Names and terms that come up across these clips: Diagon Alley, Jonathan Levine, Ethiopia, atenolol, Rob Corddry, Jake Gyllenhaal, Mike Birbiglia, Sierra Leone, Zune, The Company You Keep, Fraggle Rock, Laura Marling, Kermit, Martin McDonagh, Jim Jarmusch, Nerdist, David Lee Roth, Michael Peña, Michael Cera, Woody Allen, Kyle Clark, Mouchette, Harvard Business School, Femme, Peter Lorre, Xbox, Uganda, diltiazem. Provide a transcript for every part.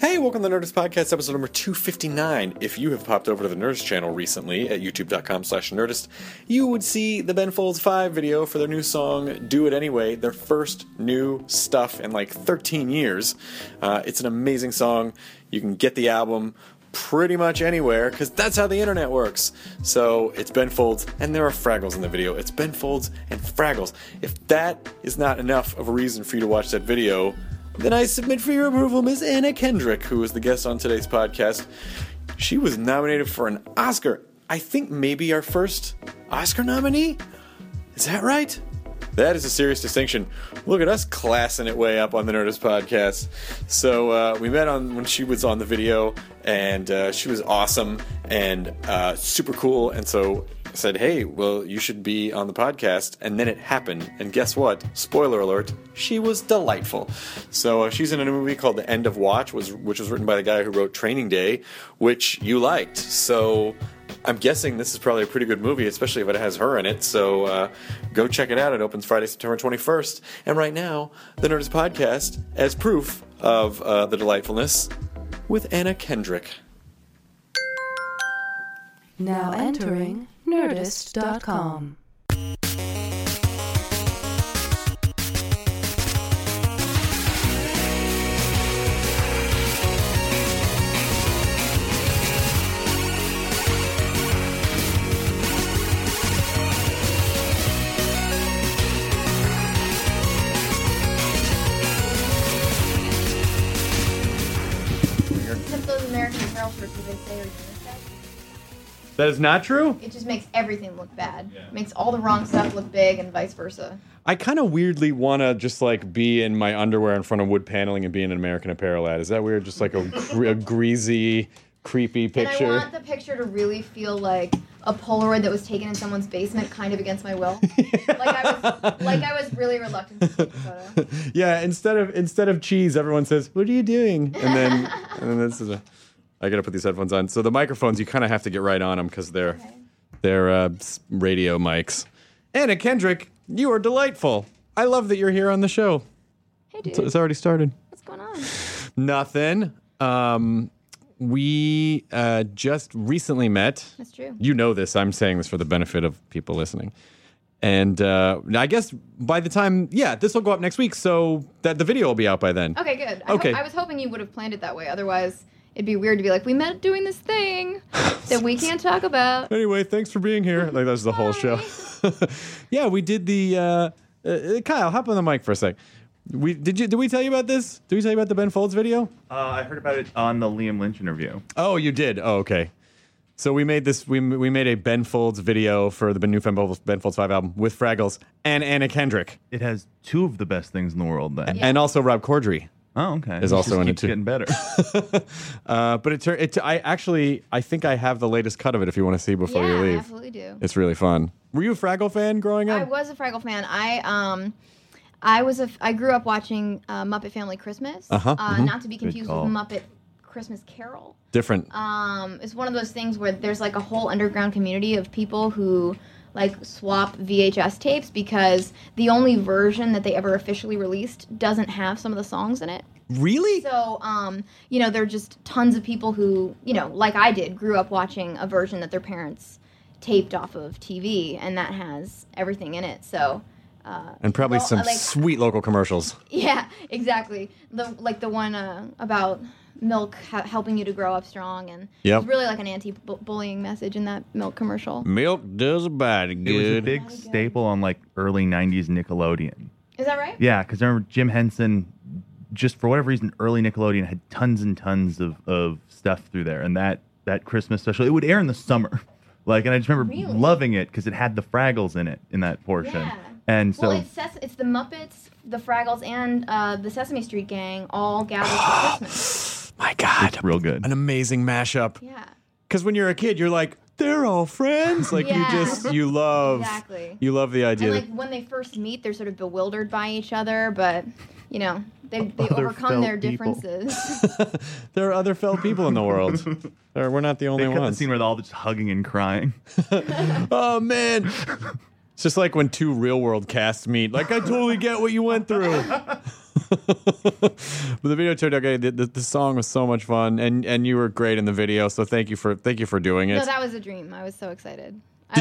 Hey, welcome to the Nerdist Podcast, episode number 259. If you have popped over to the Nerdist channel recently at youtube.com/Nerdist, you would see the Ben Folds 5 video for their new song, Do It Anyway, their first new stuff in like 13 years. It's an amazing song. You can get the album pretty much anywhere, because that's how the internet works. So it's Ben Folds, and there are Fraggles in the video. It's Ben Folds and Fraggles. If that is not enough of a reason for you to watch that video, then I submit for your approval Miss Anna Kendrick, who is the guest on today's podcast. She was nominated for an Oscar. I think maybe our first Oscar nominee? Is that right? That is a serious distinction. Look at us classing it way up on the Nerdist Podcast. So we met on when she was on the video, and she was awesome and super cool. And so I said, hey, well, you should be on the podcast. And then it happened. And guess what? Spoiler alert, she was delightful. So she's in a new movie called The End of Watch, which was written by the guy who wrote Training Day, which you liked. So I'm guessing this is probably a pretty good movie, especially if it has her in it, so go check it out. It opens Friday, September 21st, and right now, the Nerdist Podcast, as proof of the delightfulness, with Anna Kendrick. Now entering Nerdist.com. That is not true? It just makes everything look bad. Yeah. Makes all the wrong stuff look big and vice versa. I kind of weirdly want to just like be in my underwear in front of wood paneling and be in an American Apparel ad. Is that weird? Just like a greasy, creepy picture. And I want the picture to really feel like a Polaroid that was taken in someone's basement, kind of against my will. Like I was really reluctant to take the photo. Yeah, instead of cheese, everyone says, "What are you doing?" And then this is a. I gotta put these headphones on. So the microphones, you kind of have to get right on them because they're radio mics. Anna Kendrick, you are delightful. I love that you're here on the show. Hey, dude. It's already started. What's going on? Nothing. We just recently met. That's true. You know this. I'm saying this for the benefit of people listening. And I guess by the time, this will go up next week, so that the video will be out by then. Okay, good. Okay. I was hoping you would have planned it that way. Otherwise, it'd be weird to be like, we met doing this thing that we can't talk about. Anyway, thanks for being here. Like, that's the whole show. Yeah, we did the... Kyle, hop on the mic for a sec. Did we tell you about this? Did we tell you about the Ben Folds video? I heard about it on the Liam Lynch interview. Oh, you did? Oh, okay. So we made this. We made a Ben Folds video for the new Ben Folds 5 album with Fraggles and Anna Kendrick. It has two of the best things in the world, then. Yeah. And also Rob Corddry. Oh, okay. Is also in it too. Getting better. But I think I have the latest cut of it. If you want to see before you leave, I absolutely do. It's really fun. Were you a Fraggle fan growing up? I was a Fraggle fan. I grew up watching Muppet Family Christmas. Not to be confused with Muppet Christmas Carol. Different. It's one of those things where there's like a whole underground community of people who like swap VHS tapes because the only version that they ever officially released doesn't have some of the songs in it. Really? So, you know, there are just tons of people who, you know, like I did, grew up watching a version that their parents taped off of TV, and that has everything in it. So, and probably some sweet local commercials. Yeah, exactly. The one about milk helping you to grow up strong, and it's really like an anti-bullying message in that milk commercial. Milk does a body good. It was a big staple on like early 90s Nickelodeon. Is that right? Yeah, because I remember Jim Henson, just for whatever reason, early Nickelodeon had tons and tons of stuff through there, and that Christmas special, it would air in the summer. Like, and I just remember loving it because it had the Fraggles in it, in that portion. Yeah. And so, well, it's the Muppets, the Fraggles, and the Sesame Street gang all gathered for Christmas. My God. It's real good. An amazing mashup. Yeah. Because when you're a kid, you're like, they're all friends. Like, you love the idea. And, like, when they first meet, they're sort of bewildered by each other, but, you know, they overcome their differences. There are other felt people in the world. We're not the only ones. They cut the scene where they're all just hugging and crying. Oh, man. It's just like when two real-world casts meet. Like, I totally get what you went through. But the video turned out great. The song was so much fun, and you were great in the video. So thank you for doing it. No, that was a dream. I was so excited. I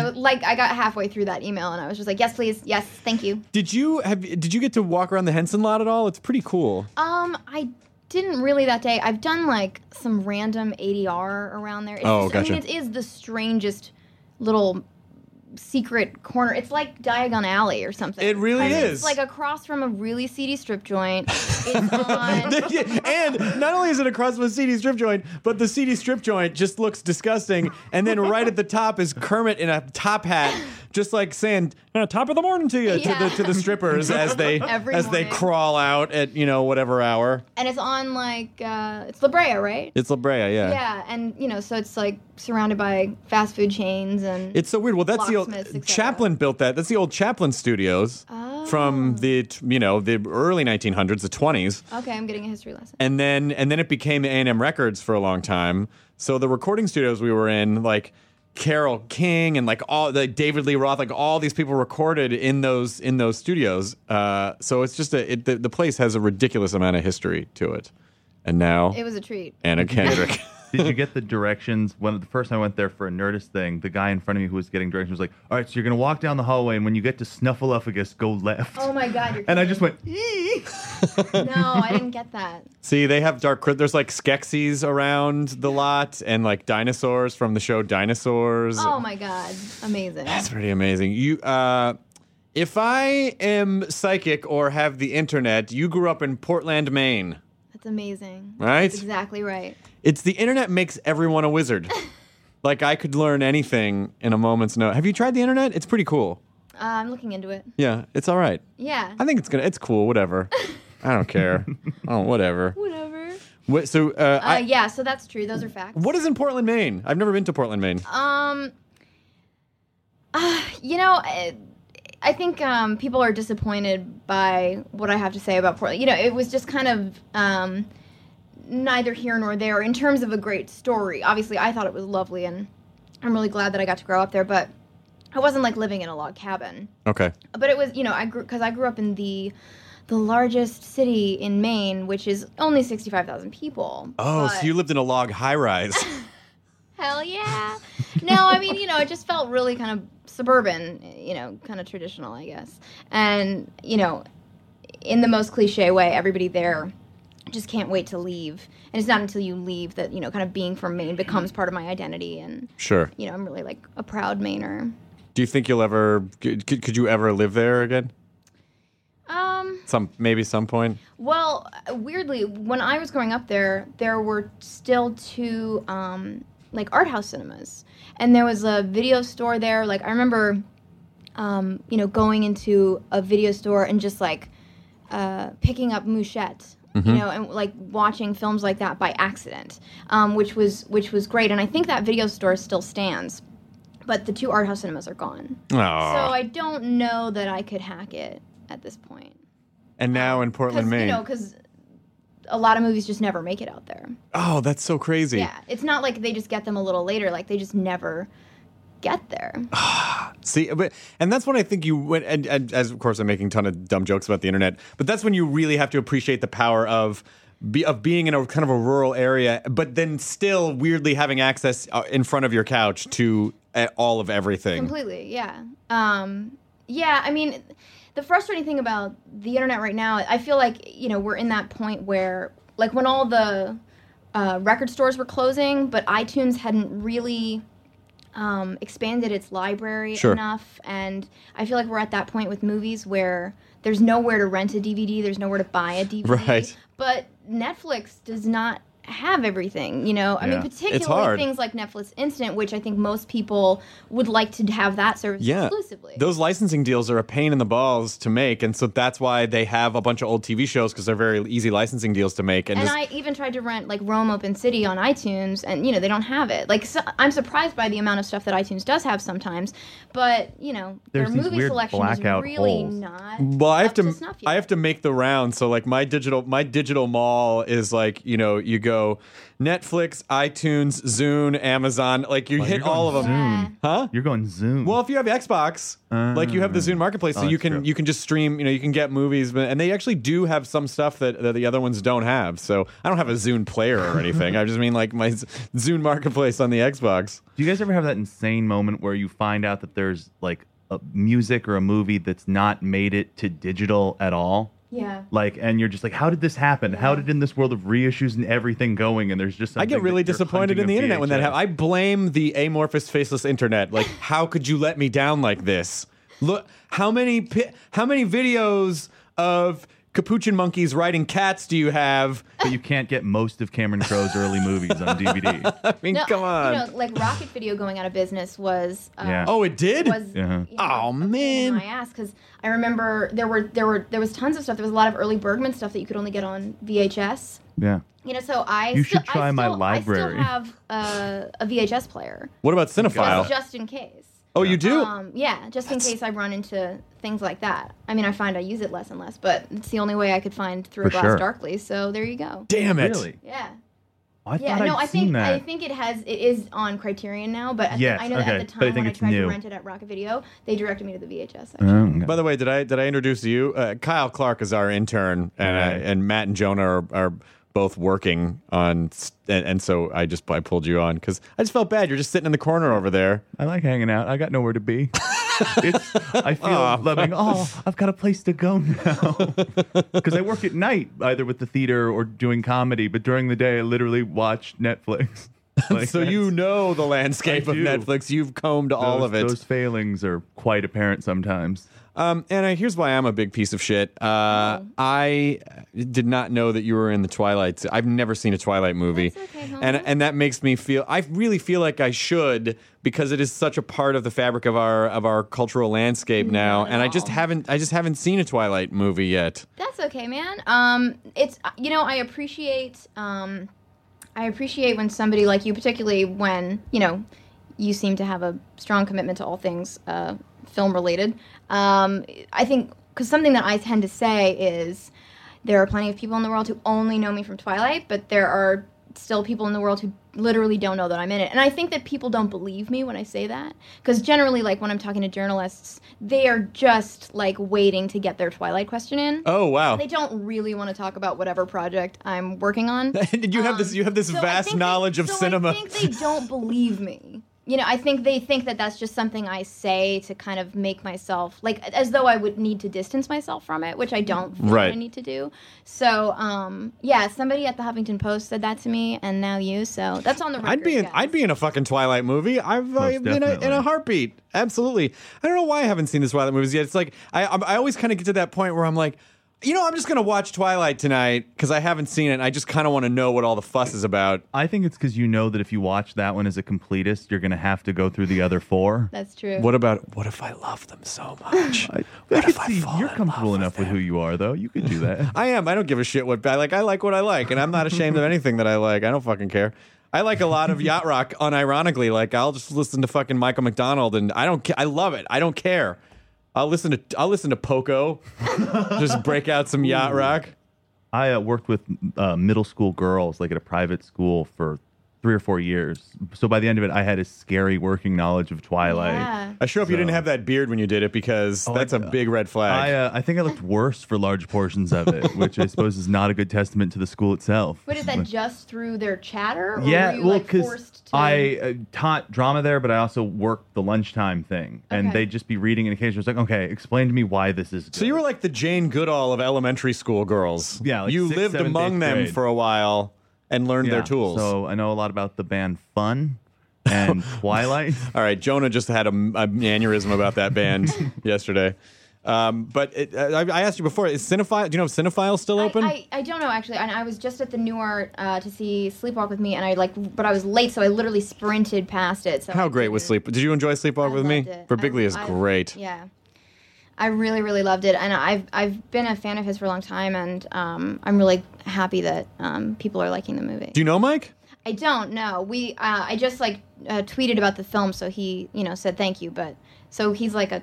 got halfway through that email, and I was just like, yes, please, yes, thank you. Did you get to walk around the Henson lot at all? It's pretty cool. I didn't really that day. I've done like some random ADR around there. Gotcha. I mean, it is the strangest little secret corner. It's like Diagon Alley or something. It really is. It's like across from a really seedy strip joint. It's on... And not only is it across from a seedy strip joint, but the seedy strip joint just looks disgusting. And then right at the top is Kermit in a top hat, just like saying "top of the morning" to you, to the strippers as they crawl out at whatever hour. And it's on like it's La Brea, right? It's La Brea, yeah. Yeah, and so it's like surrounded by fast food chains and. It's so weird. Well, that's the old Chaplin built that. That's the old Chaplin Studios from the the early 1900s, the 20s. Okay, I'm getting a history lesson. And then it became A&M Records for a long time. So the recording studios we were in, like Carole King and like all David Lee Roth, like all these people recorded in those studios. So it's just the place has a ridiculous amount of history to it. And now it was a treat. Anna Kendrick. Did you get the directions? When the first time I went there for a Nerdist thing, the guy in front of me who was getting directions was like, "All right, so you're gonna walk down the hallway, and when you get to Snuffleupagus, go left." Oh my God! You're kidding. And I just went, "Ee." No, I didn't get that. See, they have there's like Skeksis around the lot, and like dinosaurs from the show Dinosaurs. Oh my God! Amazing. That's pretty amazing. You, if I am psychic or have the internet, you grew up in Portland, Maine. That's amazing. Right? That's exactly right. It's the internet makes everyone a wizard. Like, I could learn anything in a moment's note. Have you tried the internet? It's pretty cool. I'm looking into it. Yeah, it's all right. Yeah. I think it's cool, whatever. I don't care. Oh, whatever. Whatever. So that's true. Those are facts. What is in Portland, Maine? I've never been to Portland, Maine. I think people are disappointed by what I have to say about Portland. It was just kind of... neither here nor there in terms of a great story. Obviously, I thought it was lovely, and I'm really glad that I got to grow up there, but I wasn't, like, living in a log cabin. Okay. But it was, because I grew up in the largest city in Maine, which is only 65,000 people. Oh, so you lived in a log high-rise. Hell yeah. No, I mean, it just felt really kind of suburban, kind of traditional, I guess. And, in the most cliche way, everybody there... just can't wait to leave, and it's not until you leave that kind of being from Maine becomes part of my identity. And sure, I'm really like a proud Mainer. Do you think you'll ever? Could you ever live there again? Some point. Well, weirdly, when I was growing up there were still two like art house cinemas, and there was a video store there. Like I remember, going into a video store and just like picking up Mouchette. Mm-hmm. And like watching films like that by accident, which was great. And I think that video store still stands, but the two art house cinemas are gone. Aww. So I don't know that I could hack it at this point. And now in Portland, Maine, because a lot of movies just never make it out there. Oh, that's so crazy. Yeah. It's not like they just get them a little later. Like, they just never get there. See, but, and that's when I think you went, and as of course I'm making a ton of dumb jokes about the internet, but that's when you really have to appreciate the power of being in a kind of a rural area, but then still weirdly having access in front of your couch to all of everything. Completely, yeah. Yeah, I mean, the frustrating thing about the internet right now, I feel like, you know, we're in that point where, like, when all the record stores were closing, but iTunes hadn't really expanded its library enough, and I feel like we're at that point with movies where there's nowhere to rent a DVD, there's nowhere to buy a DVD, right. But Netflix does not have everything, you know? I mean, particularly things like Netflix Instant, which I think most people would like to have that service exclusively. Those licensing deals are a pain in the balls to make, and so that's why they have a bunch of old TV shows, because they're very easy licensing deals to make. And I even tried to rent, like, Rome Open City on iTunes, and, you know, they don't have it. Like, so, I'm surprised by the amount of stuff that iTunes does have sometimes, but, you know, their movie selection is really not up to snuff yet. I have to make the round, so, like, my digital mall is, like, you know, you go Netflix, iTunes, Zune, Amazon, like you hit all of them. Zune. Huh? You're going Zune. Well, if you have Xbox, like you have the Zune marketplace, so you can just stream, you know, you can get movies, but, and they actually do have some stuff that the other ones don't have. So I don't have a Zune player or anything. I just mean like my Zune marketplace on the Xbox. Do you guys ever have that insane moment where you find out that there's like a music or a movie that's not made it to digital at all? Yeah. Like, and you're just like, how did this happen? How did in this world of reissues and everything going, and there's just something. I get really disappointed in the internet when that happens. I blame the amorphous, faceless internet. Like, how could you let me down like this? Look, how many videos of capuchin monkeys riding cats do you have? But you can't get most of Cameron Crowe's early movies on DVD. I mean, no, come on. You know, like Rocket Video going out of business was. Oh, it did. You know, oh man. My ass, because I remember there was tons of stuff. There was a lot of early Bergman stuff that you could only get on VHS. Yeah. You know, so I still have a VHS player. What about Cinephile? Just in case. Oh, you do? Yeah, just in case I run into things like that. I mean, I find I use it less and less, but it's the only way I could find Through a Glass Darkly. So there you go. Damn it! Really? Yeah. I think it is on Criterion now, but I know that at the time when I tried to rent it at Rocket Video, they directed me to the VHS section. Okay. By the way, did I introduce you? Kyle Clark is our intern, and Matt and Jonah are both working on, and so I pulled you on because I just felt bad. You're just sitting in the corner over there. I like hanging out. I got nowhere to be. I feel loving. Oh, I've got a place to go now because I work at night either with the theater or doing comedy. But during the day, I literally watch Netflix. Like, so you know the landscape of Netflix. You've combed all of it. Those failings are quite apparent sometimes. Anna, here's why I'm a big piece of shit. I did not know that you were in the Twilight. I've never seen a Twilight movie. That's okay, and that makes me feel. I really feel like I should, because it is such a part of the fabric of our cultural landscape now. And I just haven't seen a Twilight movie yet. That's okay, man. It's, you know, I appreciate when somebody like you, particularly when, you know, you seem to have a strong commitment to all things film related. I think because something that I tend to say is there are plenty of people in the world who only know me from Twilight, but there are still people in the world who literally don't know that I'm in it. And I think that people don't believe me when I say that, because generally, like, when I'm talking to journalists, they are just, like, waiting to get their Twilight question in. Oh, wow. They don't really want to talk about whatever project I'm working on. You have this vast knowledge of cinema. I think they don't believe me. You know, I think they think that that's just something I say to kind of make myself, like, as though I would need to distance myself from it, which I don't think I need to do. So, somebody at the Huffington Post said that to me, and now you, so that's on the record. I'd be in a fucking Twilight movie. I've been in a heartbeat. Absolutely. I don't know why I haven't seen the Twilight movies yet. It's like, I always kind of get to that point where I'm like, you know, I'm just going to watch Twilight tonight because I haven't seen it. And I just kind of want to know what all the fuss is about. I think it's because you know that if you watch that one as a completist, you're going to have to go through the other four. That's true. What if I love them so much? You're comfortable enough with who you are, though. You could do that. I am. I don't give a shit what I like. I like what I like. And I'm not ashamed of anything that I like. I don't fucking care. I like a lot of yacht rock unironically. Like, I'll just listen to fucking Michael McDonagh, and I don't. I love it. I don't care. I'll listen to Poco, just break out some yacht rock. I worked with middle school girls, like at a private school for 3 or 4 years. So by the end of it, I had a scary working knowledge of Twilight. Yeah. I sure hope you didn't have that beard when you did it, because that's a big red flag. I think I looked worse for large portions of it, which I suppose is not a good testament to the school itself. But is that just through their chatter? Or were you, forced to... I taught drama there, but I also worked the lunchtime thing. And they'd just be reading, and occasionally it was like, okay, explain to me why this is good. So you were like the Jane Goodall of elementary school girls. Yeah. Like you lived among them for a while. And learned their tools. So I know a lot about the band Fun and Twilight. All right. Jonah just had an aneurysm about that band yesterday. But I asked you before, is Cinephile, do you know if Cinephile's still open? I don't know, actually. And I was just at the New Art to see Sleepwalk with Me, and but I was late, so I literally sprinted past it. So Did you enjoy Sleepwalk with Me? Birbiglia is great. Yeah. I really, really loved it, and I've been a fan of his for a long time, and I'm really happy that people are liking the movie. Do you know Mike? I don't know. I just tweeted about the film, so he said thank you, but so he's like a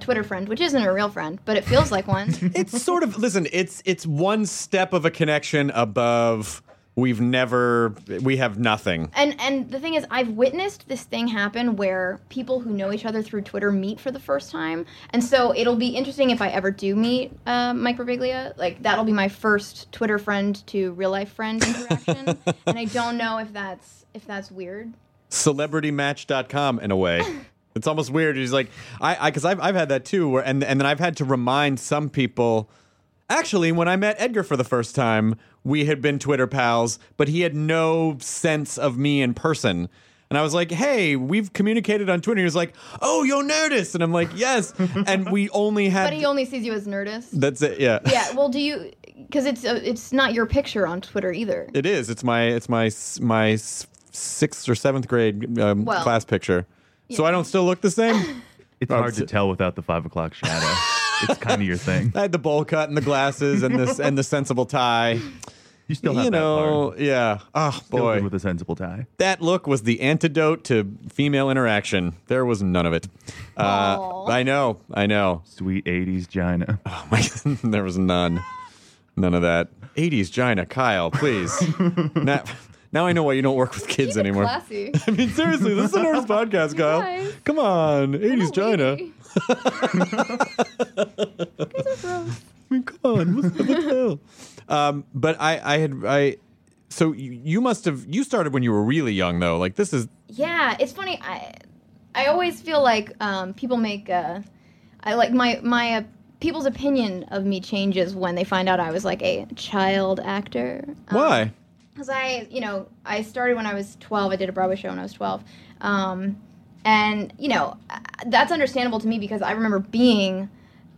Twitter friend, which isn't a real friend, but it feels like one. It's sort of it's one step of a connection above. We have nothing. And the thing is, I've witnessed this thing happen where people who know each other through Twitter meet for the first time. And so it'll be interesting if I ever do meet Mike Birbiglia. That'll be my first Twitter friend to real life friend interaction. And I don't know if that's weird. Celebritymatch.com in a way. It's almost weird. It's like, because I've had that too. Where, and then I've had to remind some people. Actually, when I met Edgar for the first time, we had been Twitter pals, but he had no sense of me in person. And I was like, hey, we've communicated on Twitter. He was like, oh, you're Nerdist. And I'm like, yes. And we only had... But he only sees you as Nerdist? That's it, yeah. Yeah, well, do you... Because it's not your picture on Twitter either. It is. It's my 6th or 7th grade class picture. Yeah. So I don't still look the same? It's hard to tell without the 5 o'clock shadow. It's kind of your thing. I had the bowl cut and the glasses and the sensible tie. You still have that part. Yeah. Oh, boy. Still with a sensible tie. That look was the antidote to female interaction. There was none of it. I know. Sweet 80s Gina. Oh, my God. There was none. None of that. 80s Gina, Kyle, please. Now I know why you don't work with kids anymore. Classy. I mean, seriously, this is the Nerdist podcast, Kyle. Guys. Come on, 80s Gina. Come on, what the hell? But so you must have. You started when you were really young, though. Like this is. Yeah, it's funny. I always feel like people make. My people's opinion of me changes when they find out I was like a child actor. Why? Because I started when I was 12. I did a Broadway show when I was 12. And, that's understandable to me because I remember being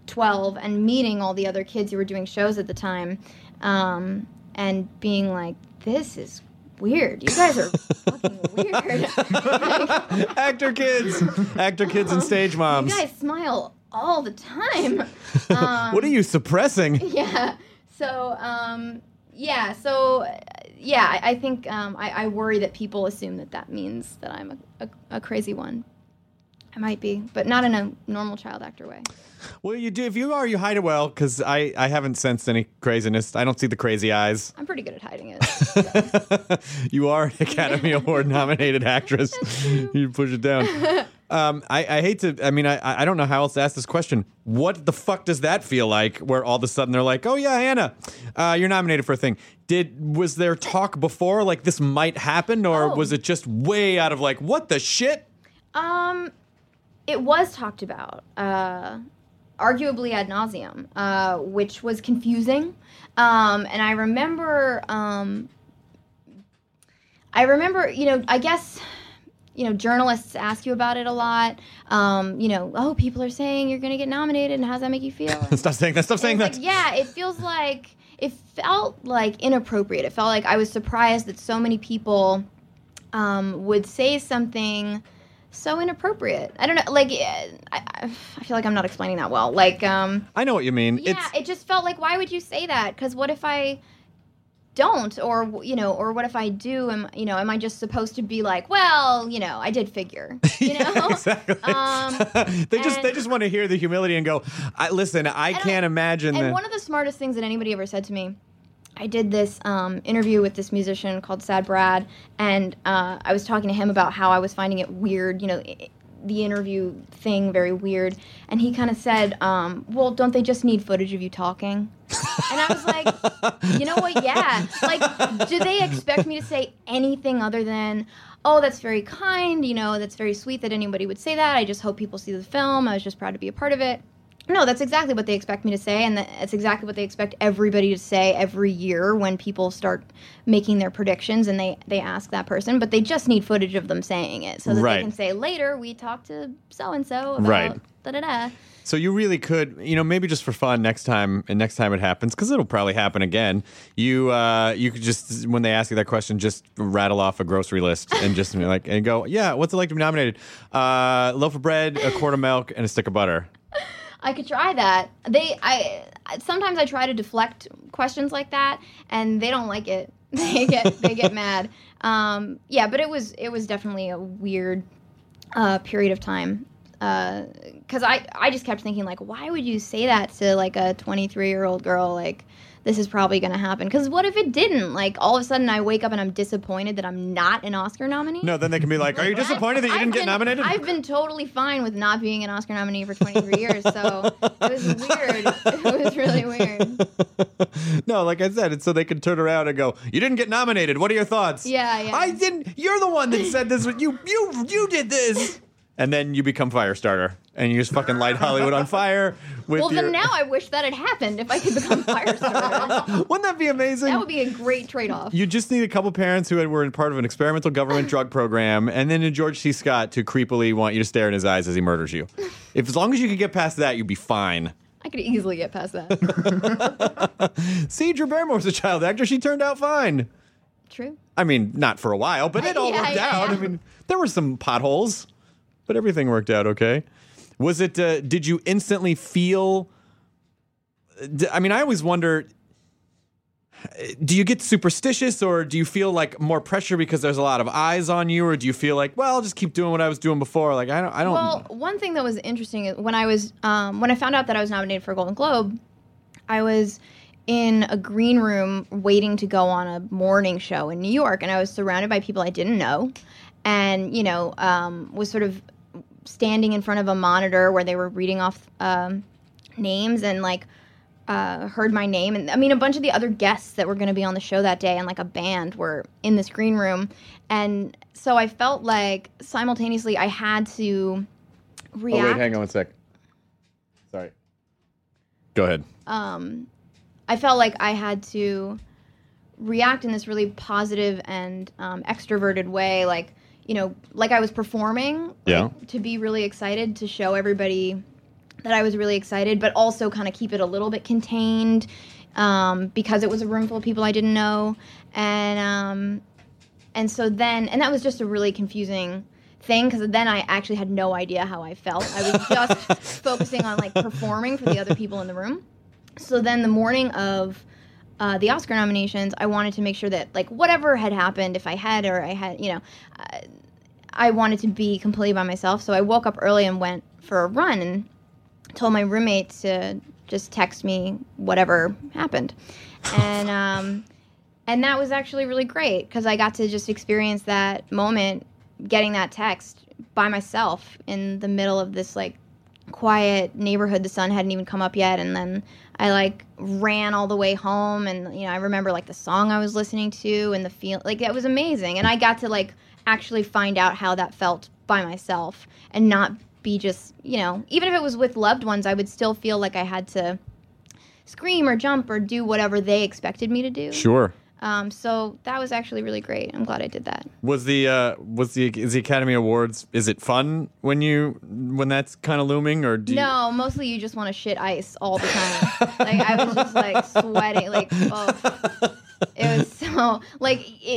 12 and meeting all the other kids who were doing shows at the time and being like, this is weird. You guys are fucking weird. Actor kids and stage moms. You guys smile all the time. What are you suppressing? Yeah. So, yeah, I think I worry that people assume that means that I'm a crazy one. I might be, but not in a normal child actor way. Well, you do. If you are, you hide it well, because I haven't sensed any craziness. I don't see the crazy eyes. I'm pretty good at hiding it. So. You are an Academy Award-nominated actress. You push it down. I hate to... I mean, I don't know how else to ask this question. What the fuck does that feel like, where all of a sudden they're like, oh, yeah, Anna, you're nominated for a thing. Was there talk before, like, this might happen, or was it just way out of, like, what the shit? It was talked about, arguably ad nauseum, which was confusing. And I remember, I guess... journalists ask you about it a lot. People are saying you're going to get nominated, and how does that make you feel? Stop saying that. It felt like inappropriate. It felt like I was surprised that so many people would say something so inappropriate. I don't know. I feel like I'm not explaining that well. I know what you mean. Yeah, it just felt like, why would you say that? Because what if I... don't, or what if I do? Am I just supposed to be like, well, I did figure, Yeah, exactly. They just want to hear the humility and go, listen, I can't imagine. And one of the smartest things that anybody ever said to me, I did this interview with this musician called Sad Brad, and I was talking to him about how I was finding it weird, the interview thing very weird, and he kind of said, well, don't they just need footage of you talking? And I was like, you know what, yeah. Like, do they expect me to say anything other than, oh, that's very kind, that's very sweet that anybody would say that. I just hope people see the film. I was just proud to be a part of it. No, that's exactly what they expect me to say, and that's exactly what they expect everybody to say every year when people start making their predictions and they ask that person, but they just need footage of them saying it so that Right. They can say, later we talked to so-and-so about da-da-da. So you really could, maybe just for fun next time it happens, because it'll probably happen again, you could just, when they ask you that question, just rattle off a grocery list and just and go, yeah, what's it like to be nominated? Loaf of bread, a quart of milk, and a stick of butter. I could try that. Sometimes I try to deflect questions like that, and they don't like it. They get mad. But it was definitely a weird period of time because I just kept thinking, like, why would you say that to like a 23-year-old girl? Like, this is probably going to happen. Because what if it didn't? Like, all of a sudden I wake up and I'm disappointed that I'm not an Oscar nominee? No, then they can be like, are you disappointed that you didn't get nominated? I've been totally fine with not being an Oscar nominee for 23 years, so it was weird. It was really weird. No, like I said, it's so they can turn around and go, you didn't get nominated. What are your thoughts? Yeah. I didn't. You're the one that said this. You did this. And then you become Firestarter, and you just fucking light Hollywood on fire. Then now I wish that had happened if I could become Firestarter. Wouldn't that be amazing? That would be a great trade-off. You just need a couple parents who were part of an experimental government drug program, and then George C. Scott to creepily want you to stare in his eyes as he murders you. If as long as you could get past that, you'd be fine. I could easily get past that. See, Drew Barrymore's a child actor. She turned out fine. True. I mean, not for a while, but it all worked out. Yeah. I mean, there were some potholes. But everything worked out okay. Was it, did you instantly feel, I mean, I always wonder, do you get superstitious or do you feel like more pressure because there's a lot of eyes on you? Or do you feel like, well, I'll just keep doing what I was doing before? Like, I don't. Well, one thing that was interesting is when I found out that I was nominated for a Golden Globe, I was in a green room waiting to go on a morning show in New York. And I was surrounded by people I didn't know. And, was sort of standing in front of a monitor where they were reading off names and, heard my name. And, I mean, a bunch of the other guests that were going to be on the show that day and, a band were in this green room. And so I felt like simultaneously I had to react. Oh, wait, hang on one sec. Sorry. Go ahead. I felt like I had to react in this really positive and extroverted way, like I was performing, to be really excited, to show everybody that I was really excited, but also kind of keep it a little bit contained because it was a room full of people I didn't know. And so then, and that was just a really confusing thing because then I actually had no idea how I felt. I was just focusing on performing for the other people in the room. So then the morning of the Oscar nominations, I wanted to make sure that, whatever had happened, if I had or I had, I wanted to be completely by myself. So I woke up early and went for a run and told my roommate to just text me whatever happened. And that was actually really great because I got to just experience that moment, getting that text by myself in the middle of this, quiet neighborhood. The sun hadn't even come up yet. And then I ran all the way home, and I remember the song I was listening to and the feel, it was amazing. And I got to actually find out how that felt by myself and not be just, even if it was with loved ones, I would still feel like I had to scream or jump or do whatever they expected me to do. Sure. So that was actually really great. I'm glad I did that. Is the Academy Awards, is it fun when that's kind of looming or do you? No, mostly you just want to shit ice all the time. I was just sweating, oh, it was so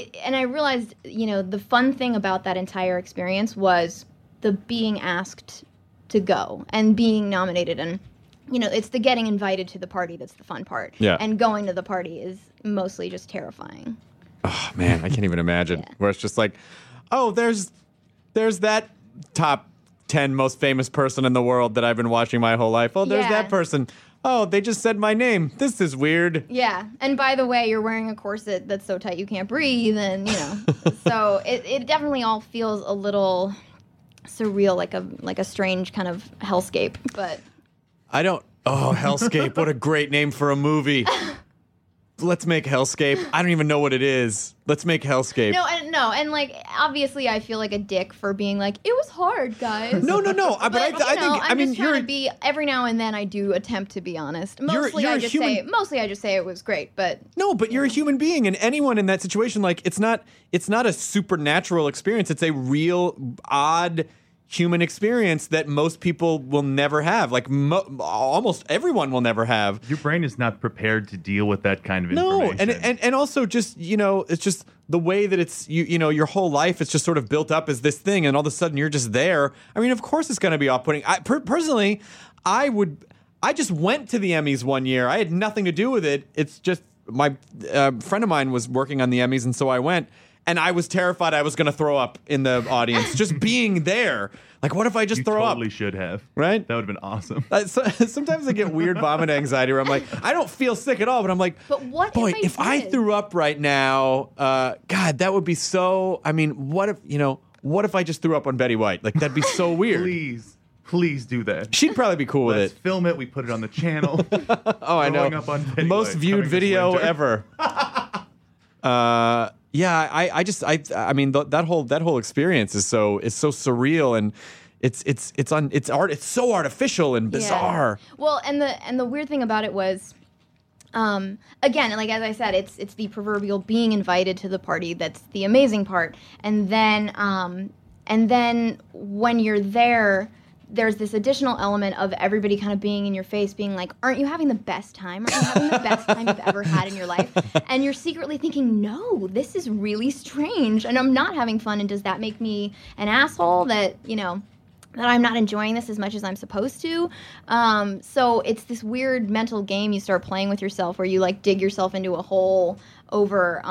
and I realized, the fun thing about that entire experience was the being asked to go and being nominated and. It's the getting invited to the party that's the fun part. Yeah. And going to the party is mostly just terrifying. Oh, man, I can't even imagine. Yeah. Where it's just there's that top 10 most famous person in the world that I've been watching my whole life. Oh, there's that person. oh, they just said my name. This is weird. Yeah. And by the way, you're wearing a corset that's so tight you can't breathe. And, you know, so it definitely all feels a little surreal, like a strange kind of hellscape. But hellscape. What a great name for a movie. Let's make Hellscape. I don't even know what it is. Let's make Hellscape. No, and like obviously, I feel like a dick for being like it was hard, guys. No. I think I'm just trying to be. Every now and then, I do attempt to be honest. Mostly, I just say it was great. But no, but you're a human being, and anyone in that situation, like it's not a supernatural experience. It's a real odd human experience that most people will never have. Like almost everyone will never have. Your brain is not prepared to deal with that kind of information. No, and also just, you know, it's just the way that it's, you know, your whole life is just sort of built up as this thing and all of a sudden you're just there. I mean, of course it's going to be off-putting. I just went to the Emmys one year. I had nothing to do with it. It's just my friend of mine was working on the Emmys and so I went. And I was terrified I was going to throw up in the audience. Just being there. Like, what if I just throw up? You totally should have. Right? That would have been awesome. Sometimes I get weird vomit anxiety where I'm like, I don't feel sick at all. But I'm like, if I threw up right now, God, that would be so, I mean, what if I just threw up on Betty White? Like, that'd be so weird. Please do that. She'd probably be cool with it. Let's film it. We put it on the channel. Oh, I know. Up on Betty Most White, viewed video ever. Yeah, I mean that whole experience is so surreal and it's so artificial and bizarre. Yeah. Well, and the weird thing about it was, again, like as I said, it's the proverbial being invited to the party that's the amazing part, and then when you're there. There's this additional element of everybody kind of being in your face, being like, aren't you having the best time? Aren't you having the best time you've ever had in your life? And you're secretly thinking, no, this is really strange. And I'm not having fun. And does that make me an asshole that, you know, that I'm not enjoying this as much as I'm supposed to? So it's this weird mental game you start playing with yourself where you, like, dig yourself into a hole over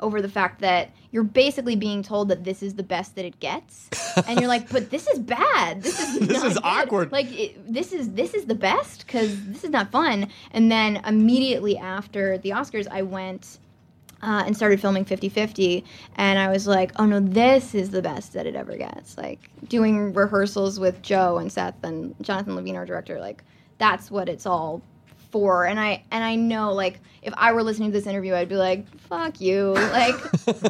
the fact that you're basically being told that this is the best that it gets, and you're like, but this is bad. This is awkward. Like this is the best because this is not fun. And then immediately after the Oscars, I went and started filming 50/50, and I was like, oh no, this is the best that it ever gets. Like doing rehearsals with Joe and Seth and Jonathan Levine, our director. Like that's what it's all. For, and I know, like, if I were listening to this interview, I'd be like, fuck you. Like, but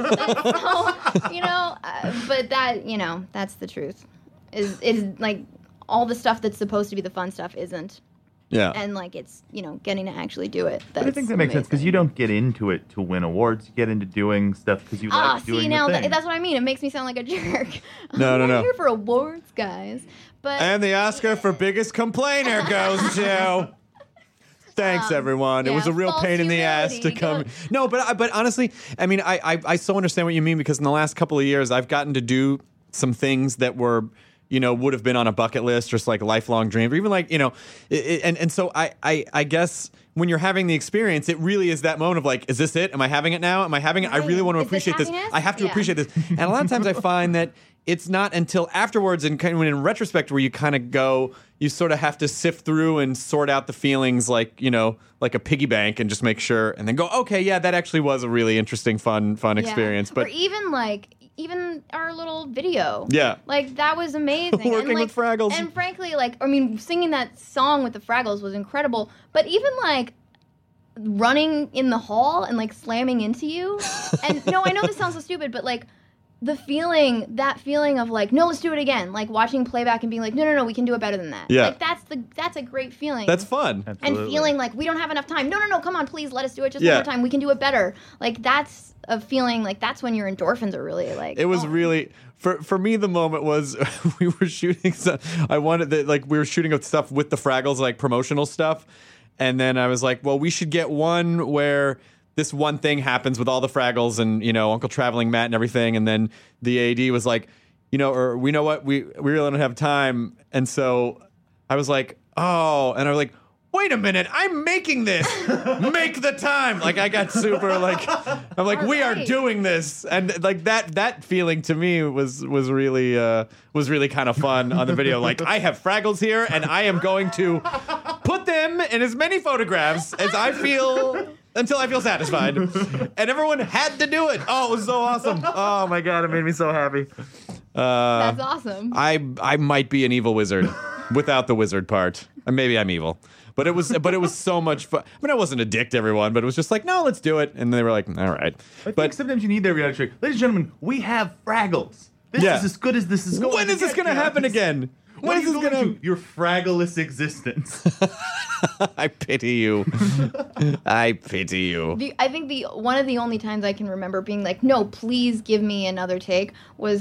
that, you know, that's the truth. Is like, all the stuff that's supposed to be the fun stuff isn't. Yeah. And, like, it's, you know, getting to actually do it. But I think that makes sense because you don't get into it to win awards. You get into doing stuff because you like doing the thing. That's what I mean. It makes me sound like a jerk. No. I'm here for awards, guys. But and the Oscar for Biggest Complainer goes to... Thanks, everyone. Yeah, it was a real pain in the ass to come. No, but honestly, I mean, I so understand what you mean because in the last couple of years, I've gotten to do some things that were, you know, would have been on a bucket list, just like lifelong dream, or even like, you know, and so I guess when you're having the experience, it really is that moment of like, is this it? Am I having it now? Am I having it? Right. I really want to appreciate this. I have to appreciate this. And a lot of times I find that it's not until afterwards and kind of in retrospect where you kind of go, you sort of have to sift through and sort out the feelings like, you know, like a piggy bank and just make sure and then go, okay, yeah, that actually was a really interesting, fun experience. But or even our little video. Yeah. Like, that was amazing. Working and, like, with Fraggles. And frankly, like, I mean, singing that song with the Fraggles was incredible. But even, like, running in the hall and, like, slamming into you. And, no, I know this sounds so stupid, but, like, that feeling of, like, no, let's do it again. Like, watching playback and being like, no, we can do it better than that. Yeah. Like, that's a great feeling. That's fun. Absolutely. And feeling like we don't have enough time. No, come on, please, let us do it just one more time. We can do it better. Like, that's... of feeling like that's when your endorphins are really like. It was really for me. The moment was we were shooting stuff. I wanted that like we were shooting stuff with the Fraggles, like promotional stuff, and then I was like, well, we should get one where this one thing happens with all the Fraggles and you know Uncle Traveling Matt and everything, and then the AD was like, you know, or we know what we really don't have time, and so I was like, oh, and I was like. Wait a minute, I'm making this. Make the time. Like, I got super, like, I'm like, we are doing this. And, like, that feeling to me was really kind of fun on the video. Like, I have Fraggles here, and I am going to put them in as many photographs as I feel until I feel satisfied. And everyone had to do it. Oh, it was so awesome. Oh, my God. It made me so happy. That's awesome. I might be an evil wizard without the wizard part. Or maybe I'm evil. But it was so much fun. I mean, I wasn't a dick to everyone, but it was just like, no, let's do it. And they were like, all right. But sometimes you need that reality trick. Ladies and gentlemen, we have Fraggles. This is as good as this is going. When is this going to happen again? When is this going to your Fraggleless existence? I pity you. I pity you. I think one of the only times I can remember being like, no, please give me another take was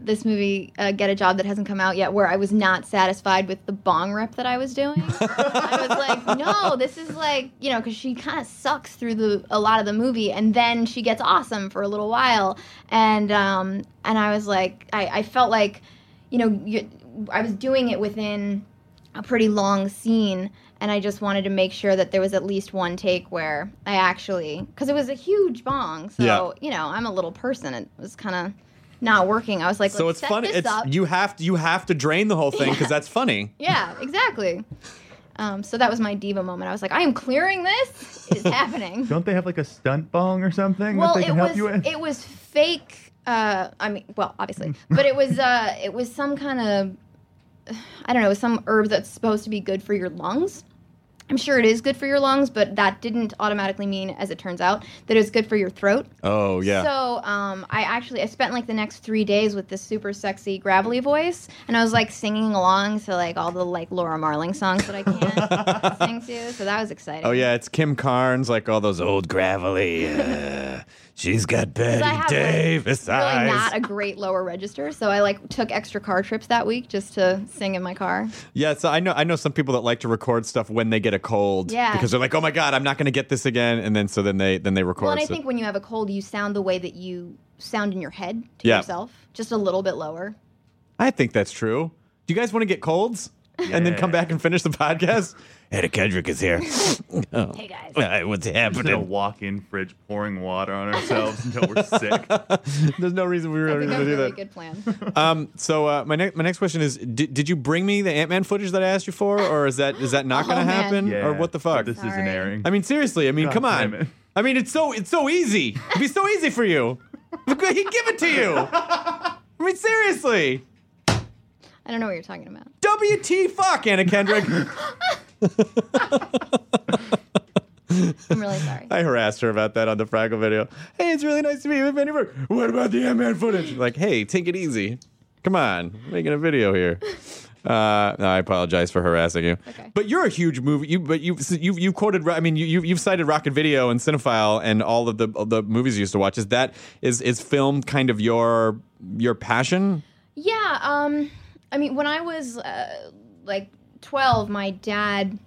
this movie, Get a Job That Hasn't Come Out Yet, where I was not satisfied with the bong rip that I was doing. I was like, no, this is like, you know, because she kind of sucks through a lot of the movie, and then she gets awesome for a little while. And I was like, I felt like, you know, I was doing it within a pretty long scene, and I just wanted to make sure that there was at least one take where I actually, because it was a huge bong, so you know, I'm a little person. It was kind of not working. I was like, so let's set this up. You have to drain the whole thing because that's funny. Yeah, exactly. So that was my diva moment. I was like, I am clearing this. It's happening. Don't they have like a stunt bong or something that they can help you with? It was fake. Obviously, but it was some kind of. I don't know, some herb that's supposed to be good for your lungs. I'm sure it is good for your lungs, but that didn't automatically mean, as it turns out, that it's good for your throat. Oh, yeah. So I spent like the next 3 days with this super sexy gravelly voice, and I was like singing along to like all the like Laura Marling songs that I can sing to, so that was exciting. Oh, yeah, it's Kim Carnes, like all those old gravelly, she's got Betty Davis eyes. Really not a great lower register, so I like took extra car trips that week just to sing in my car. Yeah, so I know some people that like to record stuff when they get a cold, because they're like, oh my God, I'm not going to get this again, and then so then they record. Well, and I think when you have a cold, you sound the way that you sound in your head to yourself, just a little bit lower. I think that's true. Do you guys want to get colds and then come back and finish the podcast? Anna Kendrick is here. Oh. Hey guys, what's happening? We're just a walk-in fridge pouring water on ourselves until we're sick. There's no reason we were going to do that. Good plan. My next question is: did you bring me the Ant-Man footage that I asked you for, or is that not going to happen, or what the fuck? This isn't airing. I mean, seriously. I mean, God, come on. I mean, it's so easy. It'd be so easy for you. He'd give it to you. I mean, seriously. I don't know what you're talking about. WT fuck, Anna Kendrick. I'm really sorry. I harassed her about that on the Fraggle video. Hey, it's really nice to meet you, Benny Burke. What about the Ant-Man footage? Like, hey, take it easy. Come on, I'm making a video here. I apologize for harassing you. Okay. But you're a huge movie. You quoted. I mean, you've cited Rocket Video and Cinephile and all of the movies you used to watch. Is film kind of your passion? Yeah. I mean, when I was like 12, my dad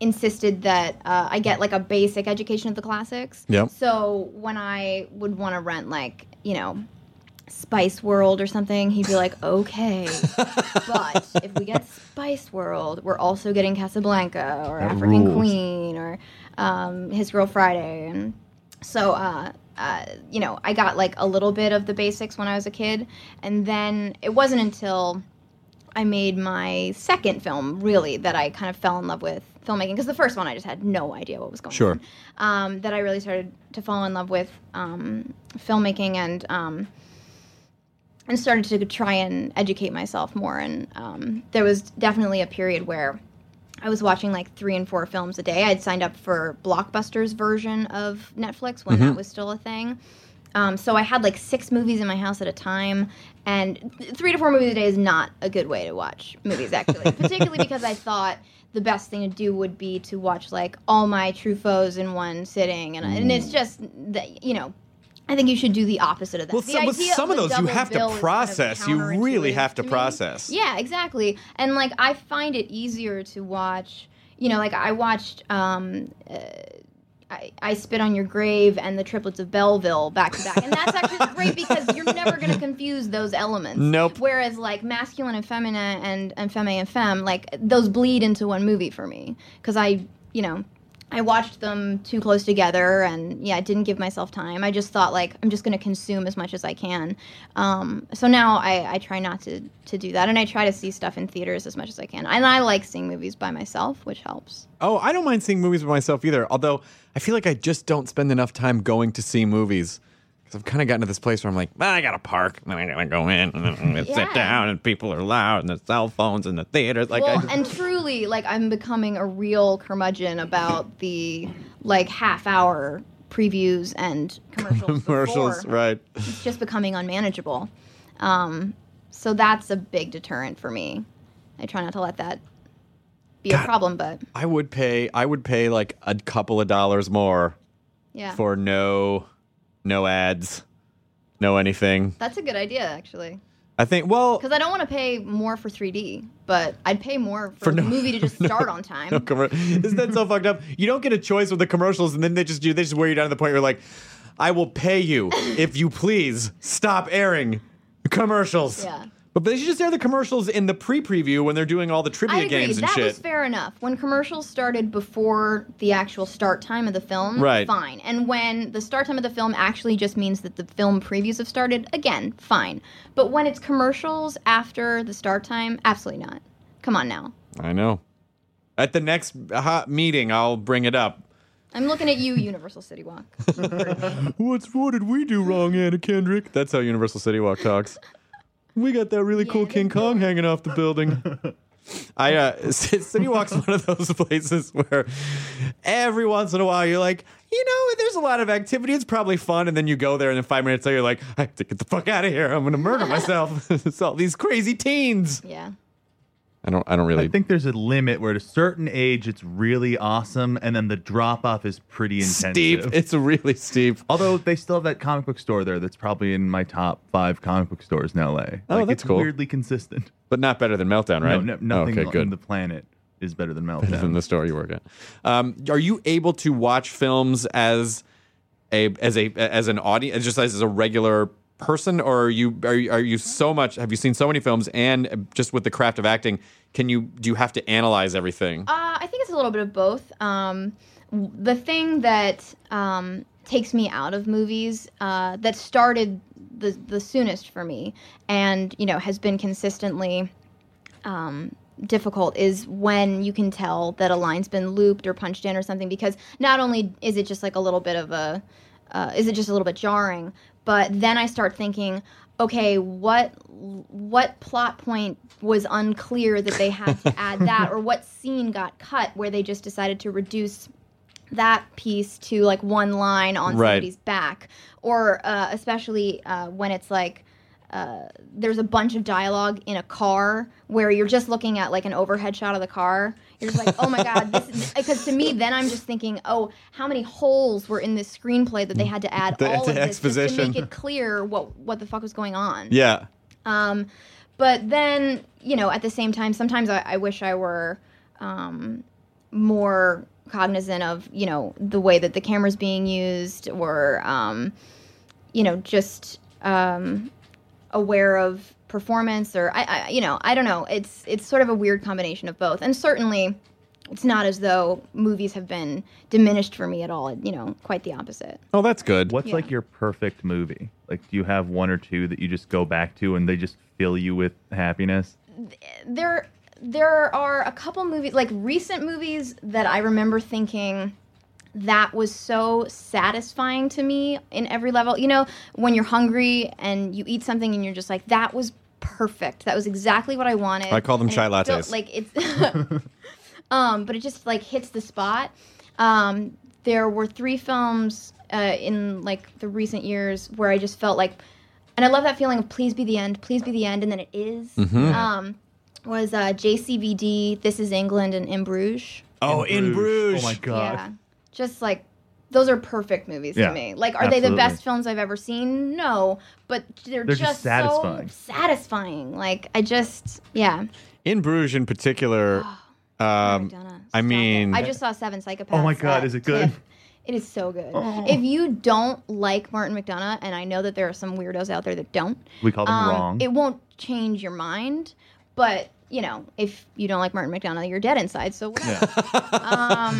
insisted that I get like a basic education of the classics. Yep. So when I would want to rent like, you know, Spice World or something, he'd be like, okay, but if we get Spice World, we're also getting Casablanca or that African rules. Queen or His Girl Friday. And so, you know, I got like a little bit of the basics when I was a kid. And then it wasn't until I made my second film, really, that I kind of fell in love with filmmaking, because the first one I just had no idea what was going on. That I really started to fall in love with filmmaking and started to try and educate myself more. And there was definitely a period where I was watching like 3 and 4 films a day. I'd signed up for Blockbuster's version of Netflix when that was still a thing. So I had like 6 movies in my house at a time, and 3 to 4 movies a day is not a good way to watch movies, actually, particularly because I thought the best thing to do would be to watch like all my Truffauts in one sitting, and it's just that, you know, I think you should do the opposite of that. Well, some of those you have to process. You really have to process. Yeah, exactly. And like I find it easier to watch, you know, like I watched I Spit on Your Grave and The Triplets of Belleville back to back. And that's actually great because you're never going to confuse those elements. Nope. Whereas, like, masculine and feminine and femme, like, those bleed into one movie for me. Because I, you know, I watched them too close together, and I didn't give myself time. I just thought, like, I'm just going to consume as much as I can. So now I try not to do that, and I try to see stuff in theaters as much as I can. And I like seeing movies by myself, which helps. Oh, I don't mind seeing movies by myself either, although I feel like I just don't spend enough time going to see movies. I've kind of gotten to this place where I'm like, I got to park, and then I got to go in, and then I sit down, and people are loud, and the cell phones, and the theaters. And truly, I'm becoming a real curmudgeon about the, half-hour previews and commercials before. Right. It's just becoming unmanageable. So that's a big deterrent for me. I try not to let that be a problem, but... I would pay, a couple of dollars more for no ads, no anything. That's a good idea, actually. I think, because I don't want to pay more for 3D, but I'd pay more for the movie to just start on time. Isn't that so fucked up? You don't get a choice with the commercials, and then they just wear you down to the point where you're like, I will pay you if you please stop airing commercials. Yeah. But they should just air the commercials in the preview when they're doing all the trivia games and shit. That was fair enough. When commercials started before the actual start time of the film, fine. And when the start time of the film actually just means that the film previews have started, again, fine. But when it's commercials after the start time, absolutely not. Come on now. I know. At the next hot meeting, I'll bring it up. I'm looking at you, Universal City Walk. What did we do wrong, Anna Kendrick? That's how Universal City Walk talks. We got that really cool King Kong hanging off the building. City Walk's one of those places where every once in a while you're like, there's a lot of activity. It's probably fun. And then you go there and then 5 minutes later you're like, I have to get the fuck out of here. I'm going to murder myself. It's all these crazy teens. Yeah. I don't really. I think there's a limit where at a certain age it's really awesome, and then the drop off is pretty intensive. Steep. It's really steep. Although they still have that comic book store there that's probably in my top 5 comic book stores in LA. Oh, that's cool. It's weirdly consistent. But not better than Meltdown, right? No, nothing on the planet is better than Meltdown. Better than the store you work at. Are you able to watch films as an audience, just as a regular person, or are you so much? Have you seen so many films, and just with the craft of acting, do you have to analyze everything? I think it's a little bit of both. The thing that takes me out of movies that started the soonest for me, and has been consistently difficult, is when you can tell that a line's been looped or punched in or something, because not only is it just a little bit of a jarring. But then I start thinking, okay, what plot point was unclear that they had to add that, or what scene got cut where they just decided to reduce that piece to one line on somebody's back, or especially when it's there's a bunch of dialogue in a car where you're just looking at an overhead shot of the car. You're just like, oh my God, because to me, then I'm just thinking, oh, how many holes were in this screenplay that they had to add all of this just to make it clear what the fuck was going on. Yeah. But then, at the same time, sometimes I wish I were more cognizant of, the way that the camera's being used, or, just... aware of performance, or I don't know. It's sort of a weird combination of both, and certainly it's not as though movies have been diminished for me at all. Quite the opposite. Oh, that's good. What's your perfect movie? Do you have one or two that you just go back to and they just fill you with happiness? There are a couple movies, recent movies, that I remember thinking, that was so satisfying to me in every level. When you're hungry and you eat something and you're just like, that was perfect. That was exactly what I wanted. I call them chai lattes. It's but it just hits the spot. There were 3 films in the recent years where I just felt and I love that feeling of please be the end, and then it is. Mm-hmm. Was JCVD, This Is England, and In Bruges. Oh, In Bruges. Oh my God. Yeah. Just those are perfect movies to me. Are absolutely. They the best films I've ever seen? No, but they're just satisfying. So satisfying. In Bruges in particular. I just saw Seven Psychopaths. Oh my God, is it good? It is so good. Oh. If you don't like Martin McDonagh, and I know that there are some weirdos out there that don't, we call them wrong. It won't change your mind, but you know, if you don't like Martin McDonagh, you're dead inside, so whatever. Yeah.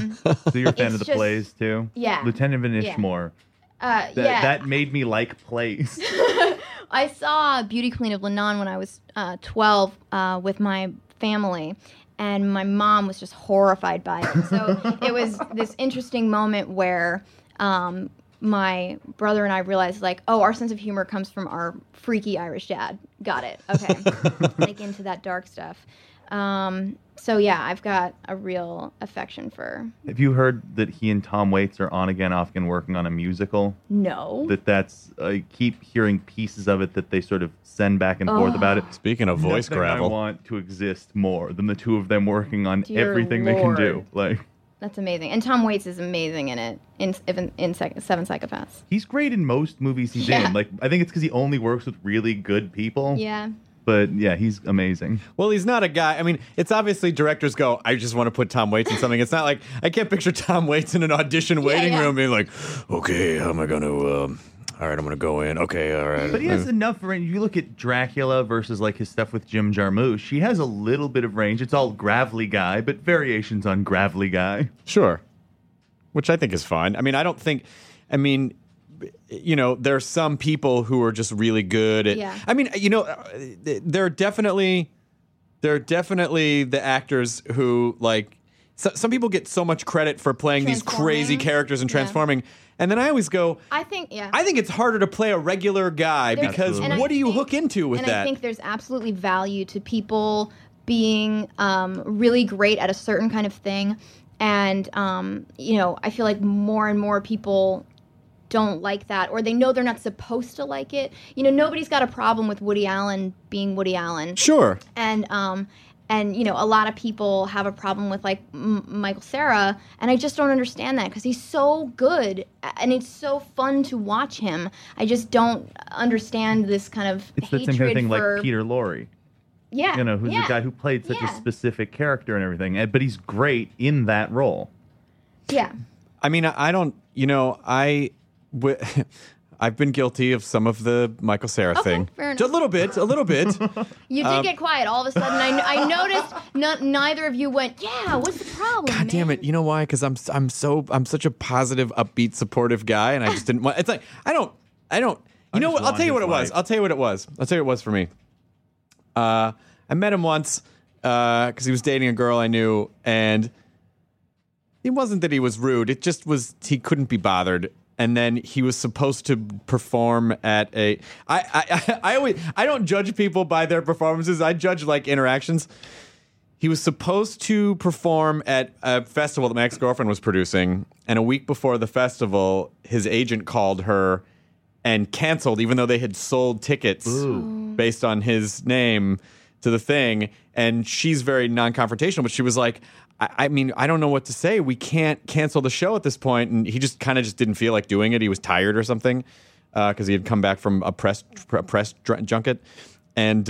So you're a fan of the plays, too? Yeah. Lieutenant Van Ishmore. Yeah. That made me like plays. I saw Beauty Queen of Lebanon when I was 12 with my family, and my mom was just horrified by it. So it was this interesting moment where... my brother and I realized, like, oh, our sense of humor comes from our freaky Irish dad. Got it. Okay. Like, into that dark stuff. So, yeah, I've got a real affection for... Have you heard that he and Tom Waits are on again, off again, working on a musical? No. That's... I keep hearing pieces of it that they sort of send back and forth about it. Speaking of voice gravel. I want to exist more than the two of them working on everything they can do. Like... That's amazing. And Tom Waits is amazing in it, in Seven Psychopaths. He's great in most movies he's in. Like, I think it's because he only works with really good people. Yeah. But, yeah, he's amazing. Well, he's not a guy. I mean, it's obviously directors go, I just want to put Tom Waits in something. It's not like, I can't picture Tom Waits in an audition waiting room being like, okay, how am I going to... All right, I'm going to go in. Okay, all right. But he has enough range. You look at Dracula versus, like, his stuff with Jim Jarmusch. He has a little bit of range. It's all gravelly guy, but variations on gravelly guy. Sure. Which I think is fine. I mean, you know, there are some people who are just really good at... Yeah. I mean, you know, there are definitely the actors who, like... So, some people get so much credit for playing these crazy characters and transforming... Yeah. And then I always go, I think it's harder to play a regular guy because what do you hook into with that? I think there's absolutely value to people being really great at a certain kind of thing. And, you know, I feel like more and more people don't like that, or they know they're not supposed to like it. You know, nobody's got a problem with Woody Allen being Woody Allen. Sure. And, you know, a lot of people have a problem with, like, Michael Cera, and I just don't understand that because he's so good, and it's so fun to watch him. I just don't understand this kind of hatred. It's the same kind of thing like Peter Lorre. Yeah. You know, who's the guy who played such a specific character and everything, but he's great in that role. Yeah. I mean, I don't, you know, I've been guilty of some of the Michael Cera thing. Fair enough. Just a little bit. You did get quiet all of a sudden. I noticed neither of you went, yeah, what's the problem, God damn it. You know why? Because I'm such a positive, upbeat, supportive guy, and I just didn't want... It's like, I don't... You know what? I'll tell you what it was. I'll tell you what it was for me. I met him once because he was dating a girl I knew, and it wasn't that he was rude. It just was he couldn't be bothered. And then he was supposed to perform at a... I don't judge people by their performances. I judge, like, interactions. He was supposed to perform at a festival that my ex-girlfriend was producing. And a week before the festival, his agent called her and canceled, even though they had sold tickets based on his name to the thing. And she's very non-confrontational, but she was like... I mean, I don't know what to say. We can't cancel the show at this point. And he just kind of didn't feel like doing it. He was tired or something because he had come back from a press junket. And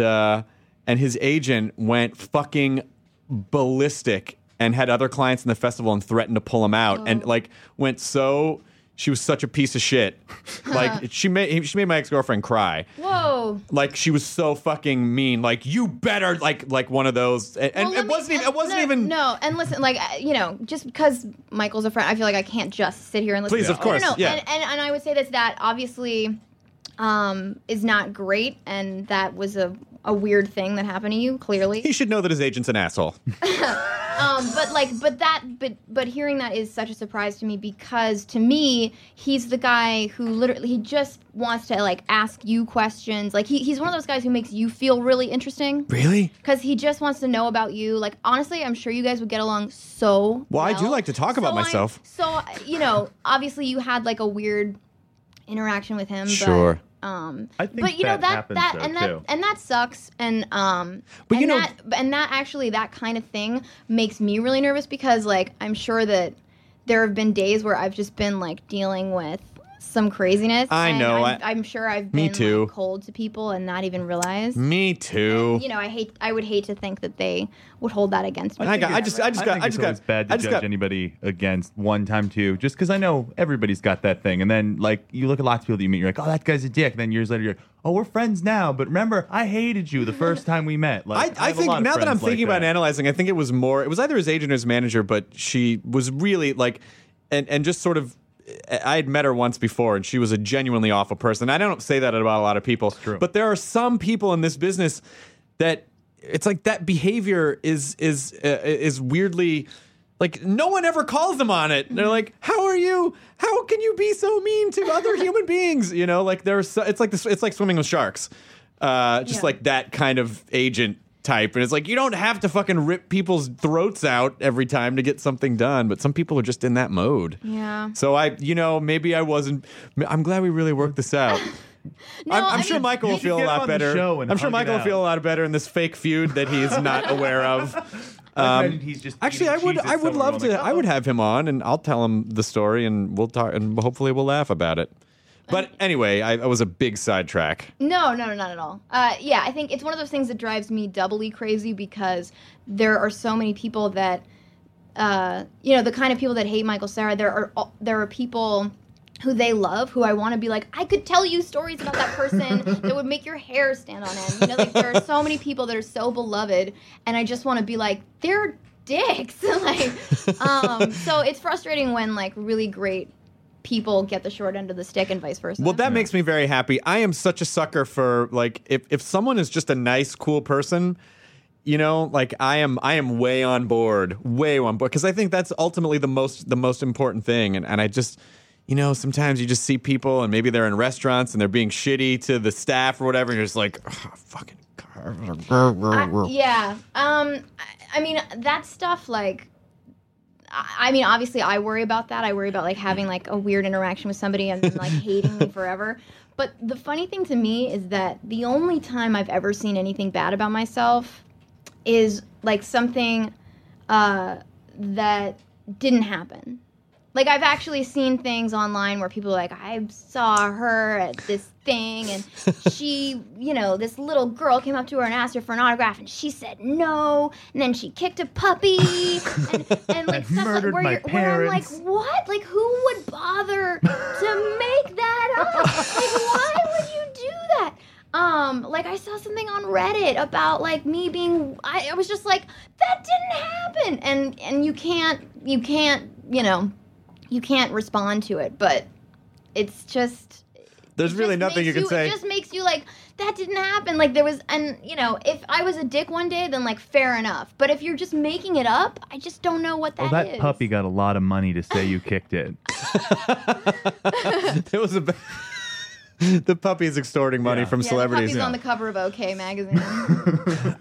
his agent went fucking ballistic and had other clients in the festival and threatened to pull him out. Oh. And, like, went so... She was such a piece of shit. Like, she made my ex-girlfriend cry. Whoa. Like, she was so fucking mean. Like, you better, like one of those. And well, it wasn't even. No, and listen, like, you know, just because Michael's a friend, I feel like I can't just sit here and listen. Please, of course. No. Yeah. And I would say that obviously is not great, and that was a weird thing that happened to you, clearly. He should know that his agent's an asshole. But hearing that is such a surprise to me because, to me, he's the guy who literally, he just wants to, like, ask you questions. Like, he's one of those guys who makes you feel really interesting. Really? Because he just wants to know about you. Like, honestly, I'm sure you guys would get along so well. I do like to talk about myself. You know, obviously you had, like, a weird interaction with him. Sure. I think but you know that sucks, and but you know, that kind of thing makes me really nervous because, like, I'm sure that there have been days where I've just been, like, dealing with some craziness. I know. I'm sure I've been like, cold to people and not even realized. Me too. And, you know, I would hate to think that they would hold that against me. I just think it's bad to judge anybody against one time too, just because I know everybody's got that thing. And then like you look at lots of people that you meet, you're like, oh, that guy's a dick. And then years later, you're like, oh, we're friends now, but remember, I hated you the first time we met. Like, I think now that I'm thinking about analyzing, I think it was more. It was either his agent or his manager, but she was really like, and just sort of. I had met her once before, and she was a genuinely awful person. I don't say that about a lot of people, but there are some people in this business that it's like that behavior is weirdly like no one ever calls them on it. They're like, "How are you? How can you be so mean to other human beings?" You know, like there's so, it's like this. It's like swimming with sharks, like that kind of agent type. And it's like you don't have to fucking rip people's throats out every time to get something done, but some people are just in that mode. Yeah. So I'm glad we really worked this out. No, I'm sure Michael will feel a lot better. I'm sure Michael will feel a lot better in this fake feud that he's not aware of. I would have him on, and I'll tell him the story, and we'll talk, and hopefully we'll laugh about it. But anyway, I was a big sidetrack. No, not at all. I think it's one of those things that drives me doubly crazy because there are so many people that, the kind of people that hate Michael Cera. There are people who they love who I want to be like, I could tell you stories about that person that would make your hair stand on end. You know, like there are so many people that are so beloved, and I just want to be like, they're dicks. So it's frustrating when like really great people get the short end of the stick and vice versa. Well, that makes me very happy. I am such a sucker for like if someone is just a nice, cool person, you know, like I am way on board because I think that's ultimately the most important thing. And I just, you know, sometimes you just see people and maybe they're in restaurants and they're being shitty to the staff or whatever. And you're just like, oh, fucking. I mean, that stuff like. I mean, obviously, I worry about that. I worry about, like, having, like, a weird interaction with somebody and, like, hating me forever. But the funny thing to me is that the only time I've ever seen anything bad about myself is, like, something that didn't happen. Like, I've actually seen things online where people are like, I saw her at this thing, and she, you know, this little girl came up to her and asked her for an autograph, and she said no, and then she kicked a puppy, and like stuff like where I'm like, what? Like, who would bother to make that up? Like, why would you do that? Like I saw something on Reddit about like me being, I was just like, that didn't happen, and you can't respond to it, but it's just... There's really nothing you can say. It just makes you like, that didn't happen. Like, there was... And, you know, if I was a dick one day, then, like, fair enough. But if you're just making it up, I just don't know what that is. Well, that puppy got a lot of money to say you kicked it. There was a... The puppy's extorting money from celebrities. The puppy's on the cover of OK Magazine.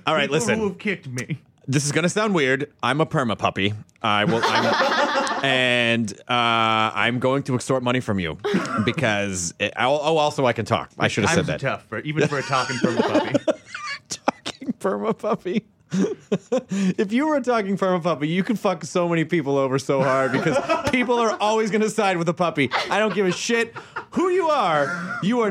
All right, listen. People who have kicked me. This is going to sound weird. I'm a perma puppy. I'm going to extort money from you because also I can talk. I should have said that. Times are tough, even for a talking perma puppy. Talking perma puppy. If you were a talking perma puppy, you could fuck so many people over so hard because people are always going to side with a puppy. I don't give a shit who you are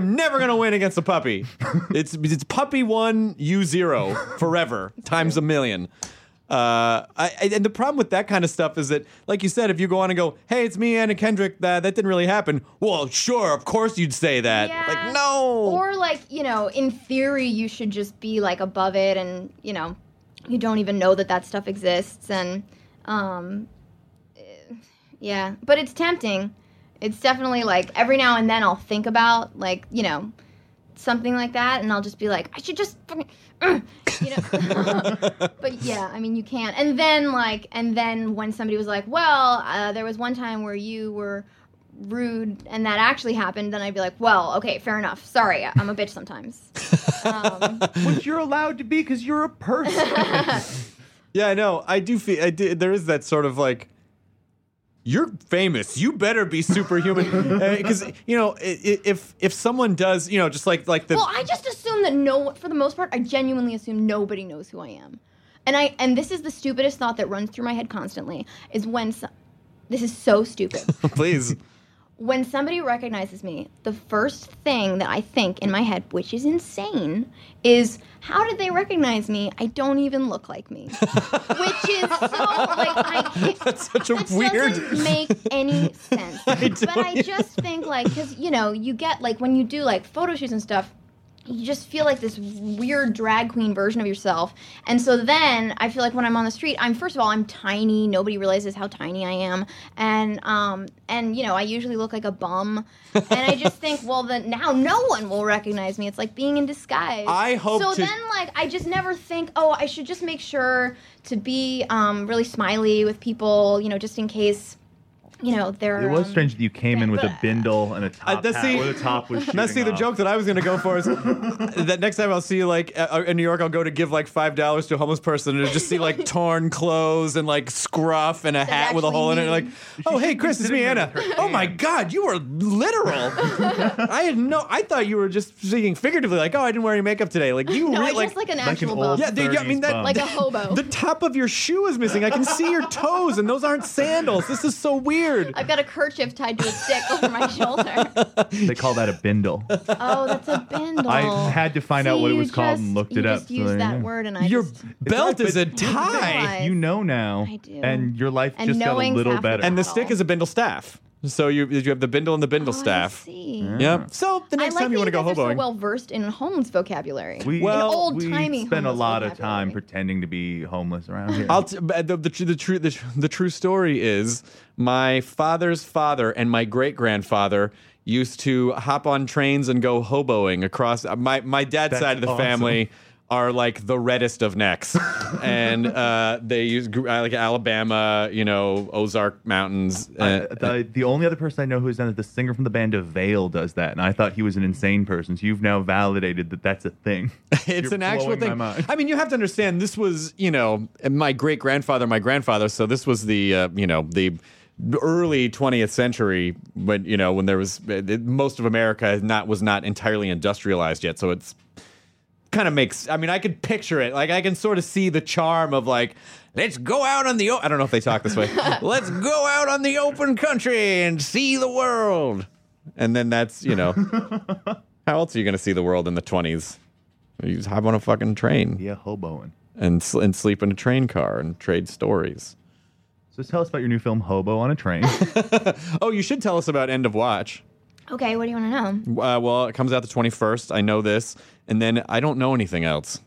never going to win against a puppy. It's puppy 1, you 0 forever times a million. And the problem with that kind of stuff is that, like you said, if you go on and go, hey, it's me, Anna Kendrick, that didn't really happen. Well, sure, of course you'd say that. Yeah. Like, no. Or like, you know, in theory, you should just be like above it and, you know, you don't even know that stuff exists. And, but it's tempting. It's definitely like every now and then I'll think about like, you know, something like that, and I'll just be like, I should just, you know. But yeah, I mean, you can't. And then when somebody was like, well, there was one time where you were rude, and that actually happened, then I'd be like, well, okay, fair enough. Sorry, I'm a bitch sometimes. Which you're allowed to be because you're a person. Yeah, I know. I do. There is that sort of like, you're famous. You better be superhuman, because you know if someone does, you know, just like the. Well, I just assume that for the most part, I genuinely assume nobody knows who I am, and this is the stupidest thought that runs through my head constantly is when this is so stupid. Please. When somebody recognizes me, the first thing that I think in my head, which is insane, is how did they recognize me? I don't even look like me. Which is so, that's such a weird... doesn't make any sense. I just think, because, you get, when you do, photo shoots and stuff, you just feel like this weird drag queen version of yourself. And so then I feel like when I'm on the street, I'm tiny. Nobody realizes how tiny I am. And I usually look like a bum. And I just think, well, then now no one will recognize me. It's like being in disguise. I hope so. So then, I just never think, oh, I should just make sure to be really smiley with people, just in case... It was strange that you came in with a bindle and a top hat where the top was shooting off. The joke that I was going to go for is that next time I'll see you, in New York, I'll go to give, $5 to a homeless person and just see, torn clothes and, scruff and a hat with a hole in it. Oh, hey, Chris, it's me, Anna. Oh, my God, you were literal. I thought you were just speaking figuratively, oh, I didn't wear any makeup today. Just an actual bum. Yeah, I mean, a hobo. The top of your shoe is missing. I can see your toes, and those aren't sandals. This is so weird. I've got a kerchief tied to a stick over my shoulder. They call that a bindle. Oh, that's a bindle. I had to find out what it was called and looked it up. You just used that word and I just... Your belt is a tie. You know now. I do. And your life just got a little better. And the stick is a bindle staff. So you have the bindle and the bindle staff. I see. Yeah. So the next time you want to go hoboing. We're so well versed in homeless vocabulary. We spend a lot of time pretending to be homeless around here. The true story is my father's father and my great grandfather used to hop on trains and go hoboing across my dad's side of the family. Are the reddest of necks, and they use Alabama, Ozark Mountains. The only other person I know who has done it, the singer from the band of Veil, does that, and I thought he was an insane person. So you've now validated that that's a thing. You're an actual thing. I mean, you have to understand this was, my great grandfather, my grandfather. So this was the, the early 20th century when when there was most of America was not entirely industrialized yet. So it's. Kind of makes. I mean, I could picture it. I can sort of see the charm of let's go out on the. I don't know if they talk this way. Let's go out on the open country and see the world. And then that's how else are you going to see the world in the 20s? You just hop on a fucking train. Yeah, hoboing. And sleep in a train car and trade stories. So tell us about your new film, Hobo on a Train. Oh, you should tell us about End of Watch. Okay, what do you want to know? Well, it comes out the 21st. I know this. And then I don't know anything else.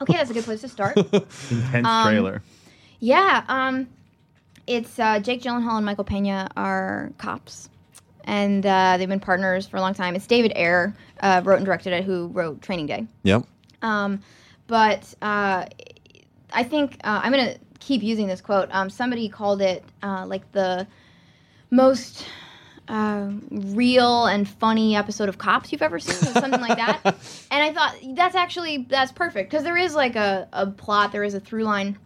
Okay, that's a good place to start. Intense trailer. Yeah. It's Jake Gyllenhaal and Michael Pena are cops. And they've been partners for a long time. It's David Ayer wrote and directed it, who wrote Training Day. Yep. But I think I'm going to keep using this quote. Somebody called it the most... real and funny episode of Cops you've ever seen, or something like that. And I thought that's perfect, because there is a plot, there is a through line,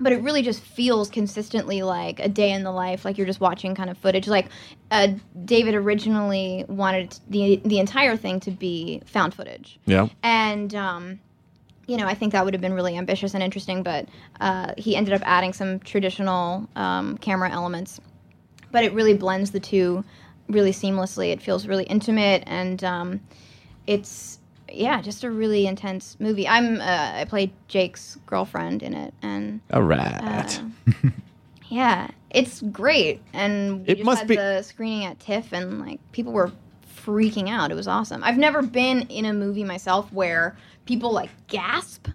but it really just feels consistently like a day in the life, you're just watching kind of footage. David originally wanted the entire thing to be found footage. Yeah. And I think that would have been really ambitious and interesting, but he ended up adding some traditional camera elements. But it really blends the two really seamlessly. It feels really intimate, and it's just a really intense movie. I played Jake's girlfriend in it, and all right, yeah, it's great. And we had the screening at TIFF, and people were freaking out. It was awesome. I've never been in a movie myself where people gasp.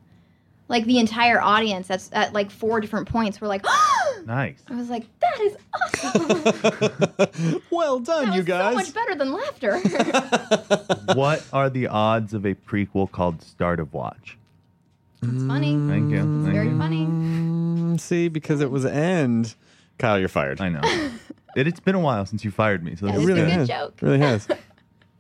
The entire audience, that's at, 4 different points, were nice. I was that is awesome. Well done, you guys. That was so much better than laughter. What are the odds of a prequel called Start of Watch? It's funny. Thank you. It's very funny. See, because it was End. Kyle, you're fired. I know. It's been a while since you fired me. So it really is a good joke. It really has. But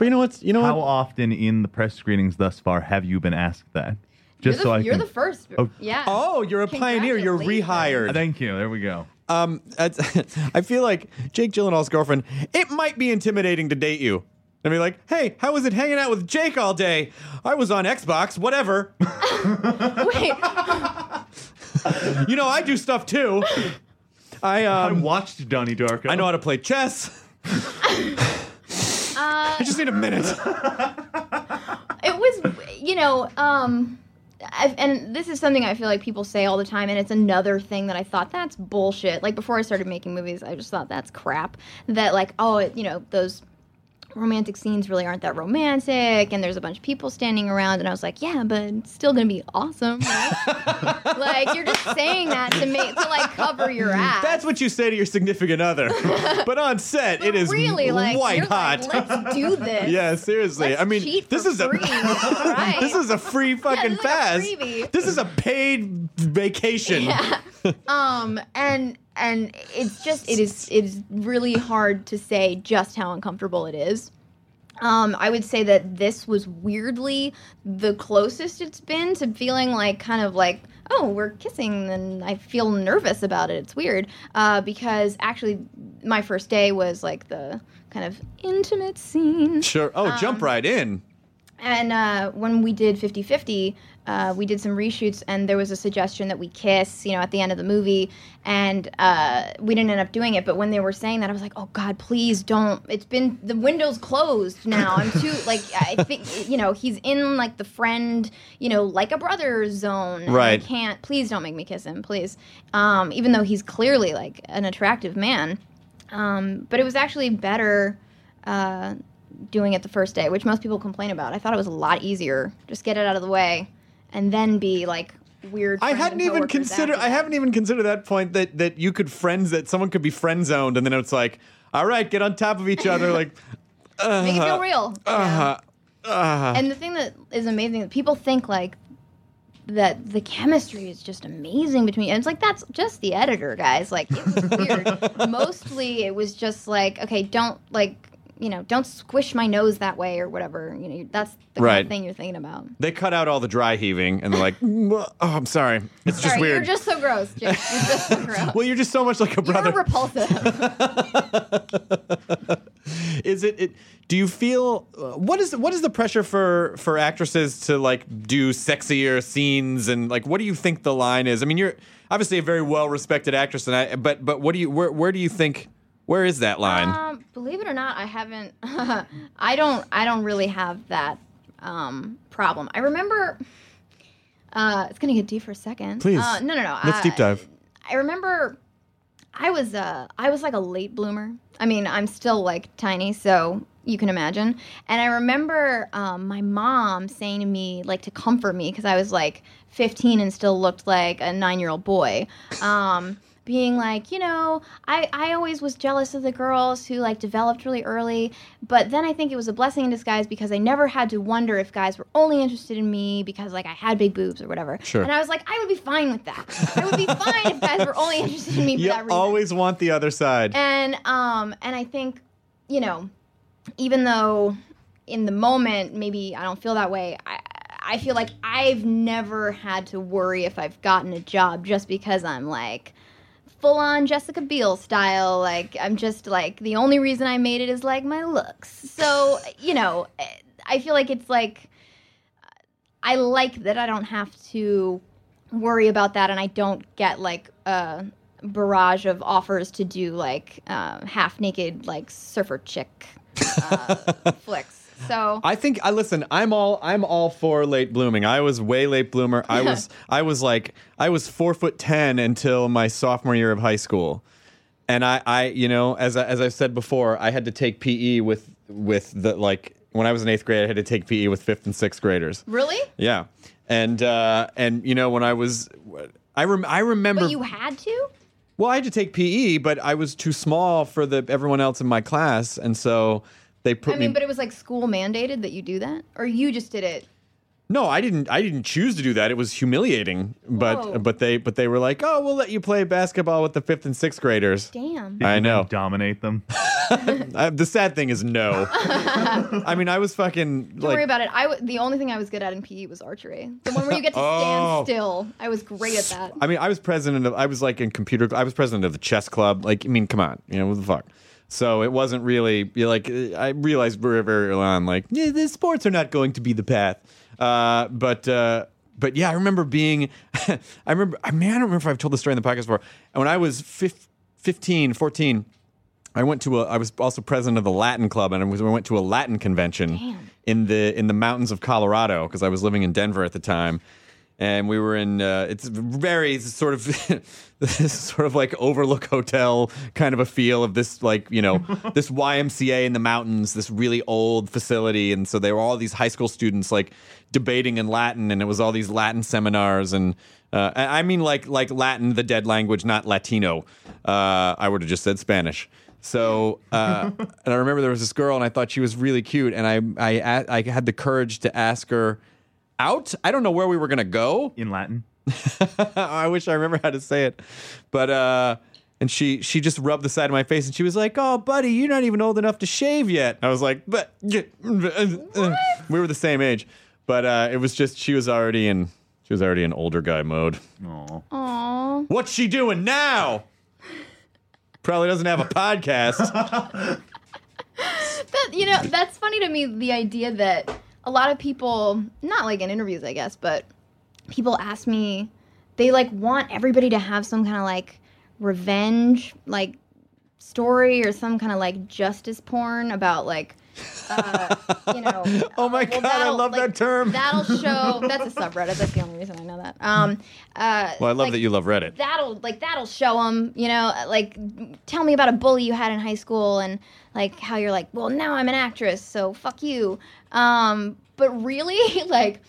you know what's... How often in the press screenings thus far have you been asked that? You're the first. Oh. Yeah. Oh, you're a pioneer. You're rehired. Thank you. There we go. I feel like Jake Gyllenhaal's girlfriend, it might be intimidating to date you. I mean, hey, how was it hanging out with Jake all day? I was on Xbox, whatever. Wait. I do stuff too. I watched Donnie Darko. I know how to play chess. I just need a minute. It was, you know, and this is something I feel like people say all the time, and it's another thing that I thought, that's bullshit. Like, before I started making movies, I just thought, that's crap. That, like, oh, it, you know, those romantic scenes really aren't that romantic, and there's a bunch of people standing around, and I was like, yeah, but it's still gonna be awesome, right? Like, you're just saying that to like cover your ass. That's what you say to your significant other. But on set, but it is really, like, white hot. Like, let's do this. Yeah, seriously. Let's, I mean, cheat this for is free. Right. This is a free fucking pass. Like, this is a paid vacation. Yeah. And it's just, it is really hard to say just how uncomfortable it is. I would say that this was weirdly the closest it's been to feeling like, kind of like, oh, we're kissing, and I feel nervous about it. It's weird. Because actually my first day was like the kind of intimate scene. Sure. Oh, jump right in. And when we did 50/50, we did some reshoots, and there was a suggestion that we kiss, you know, at the end of the movie, and we didn't end up doing it. But when they were saying that, I was like, oh, God, please don't. It's been, the window's closed now. I'm too, like, I think, you know, he's in, like, the friend, you know, like a brother zone. Right. I can't, please don't make me kiss him, please. Even though he's clearly, like, an attractive man. But it was actually better doing it the first day, which most people complain about. I thought it was a lot easier. Just get it out of the way. And then be like weird. I haven't even considered that point that you could that someone could be friend zoned, and then it's like, all right, get on top of each other, like make it feel real. And the thing that is amazing is people think like that the chemistry is just amazing between, and it's like, that's just the editor, guys. Like, it was weird. Mostly, it was just like, okay, don't like. You know, don't squish my nose that way or whatever. You know, that's the right kind of thing you're thinking about. They cut out all the dry heaving, and they're like, oh, I'm sorry. It's just weird. You're just so gross, Jake. You're just so gross. Well, you're just so much like a brother. You're repulsive. Do you feel, what is the pressure for actresses to, like, do sexier scenes, and, like, what do you think the line is? I mean, you're obviously a very well-respected actress, but what do you, where do you think, where is that line? Believe it or not, I haven't. I don't really have that problem. I remember. It's gonna get deep for a second. Please. No. Let's deep dive. I remember, I was like a late bloomer. I mean, I'm still like tiny, so you can imagine. And I remember my mom saying to me, like, to comfort me, because I was like 15 and still looked like a 9-year-old boy. Being like, you know, I always was jealous of the girls who, like, developed really early, but then I think it was a blessing in disguise because I never had to wonder if guys were only interested in me because, like, I had big boobs or whatever. Sure. And I was like, I would be fine with that. I would be fine if guys were only interested in me for that reason. You always want the other side. And I think, you know, even though in the moment maybe I don't feel that way, I feel like I've never had to worry if I've gotten a job just because I'm, like, full-on Jessica Biel style, like, I'm just, like, the only reason I made it is, like, my looks. So, you know, I feel like it's, like, I like that I don't have to worry about that, and I don't get, like, a barrage of offers to do, like, half-naked, like, surfer chick flicks. So I think I'm all for late blooming. I was way late bloomer. I was 4'10" until my sophomore year of high school, and I you know, as I've said before, I had to take PE with the, like, when I was in 8th grade, I had to take PE with 5th and 6th graders. Really? Yeah, and you know, when I was I remember. But you had to. Well, I had to take PE, but I was too small for everyone else in my class, and so. But it was like school mandated that you do that, or you just did it. No, I didn't choose to do that. It was humiliating. But they were like, oh, we'll let you play basketball with the 5th and 6th graders. Damn. I know. Dominate them. The sad thing is, no. I mean, I was fucking. Don't worry about it. The only thing I was good at in PE was archery. The one where you get to stand still. I was great at that. I mean, I was president of the chess club. Like, I mean, come on, you know, what the fuck. So it wasn't really, like, I realized very, very early on, like, yeah, the sports are not going to be the path. But yeah, I remember being, I don't remember if I've told this story in the podcast before. When I was 14, I was also president of the Latin Club, and I went to a Latin convention in the mountains of Colorado because I was living in Denver at the time. And we were in this sort of like Overlook Hotel kind of a feel of this, like, you know, this YMCA in the mountains, this really old facility. And so there were all these high school students like debating in Latin, and it was all these Latin seminars. And I mean, like Latin, the dead language, not Latino. I would have just said Spanish. So and I remember there was this girl, and I thought she was really cute. And I had the courage to ask her out. I don't know where we were going to go. In Latin. I wish I remember how to say it. But, and she just rubbed the side of my face, and she was like, "Oh, buddy, you're not even old enough to shave yet." I was like, "But we were the same age." But it was just, she was already in older guy mode. Aww. What's she doing now? Probably doesn't have a podcast. That's funny to me, the idea that a lot of people, not like in interviews, I guess, but people ask me, they like want everybody to have some kind of like revenge, like story, or some kind of like justice porn about like, oh my God, I love that term. That'll show, that's a subreddit. That's the only reason I know that. Well, I love that you love Reddit. That'll show them, tell me about a bully you had in high school, and like how you're like, well, now I'm an actress, so fuck you. But really, like,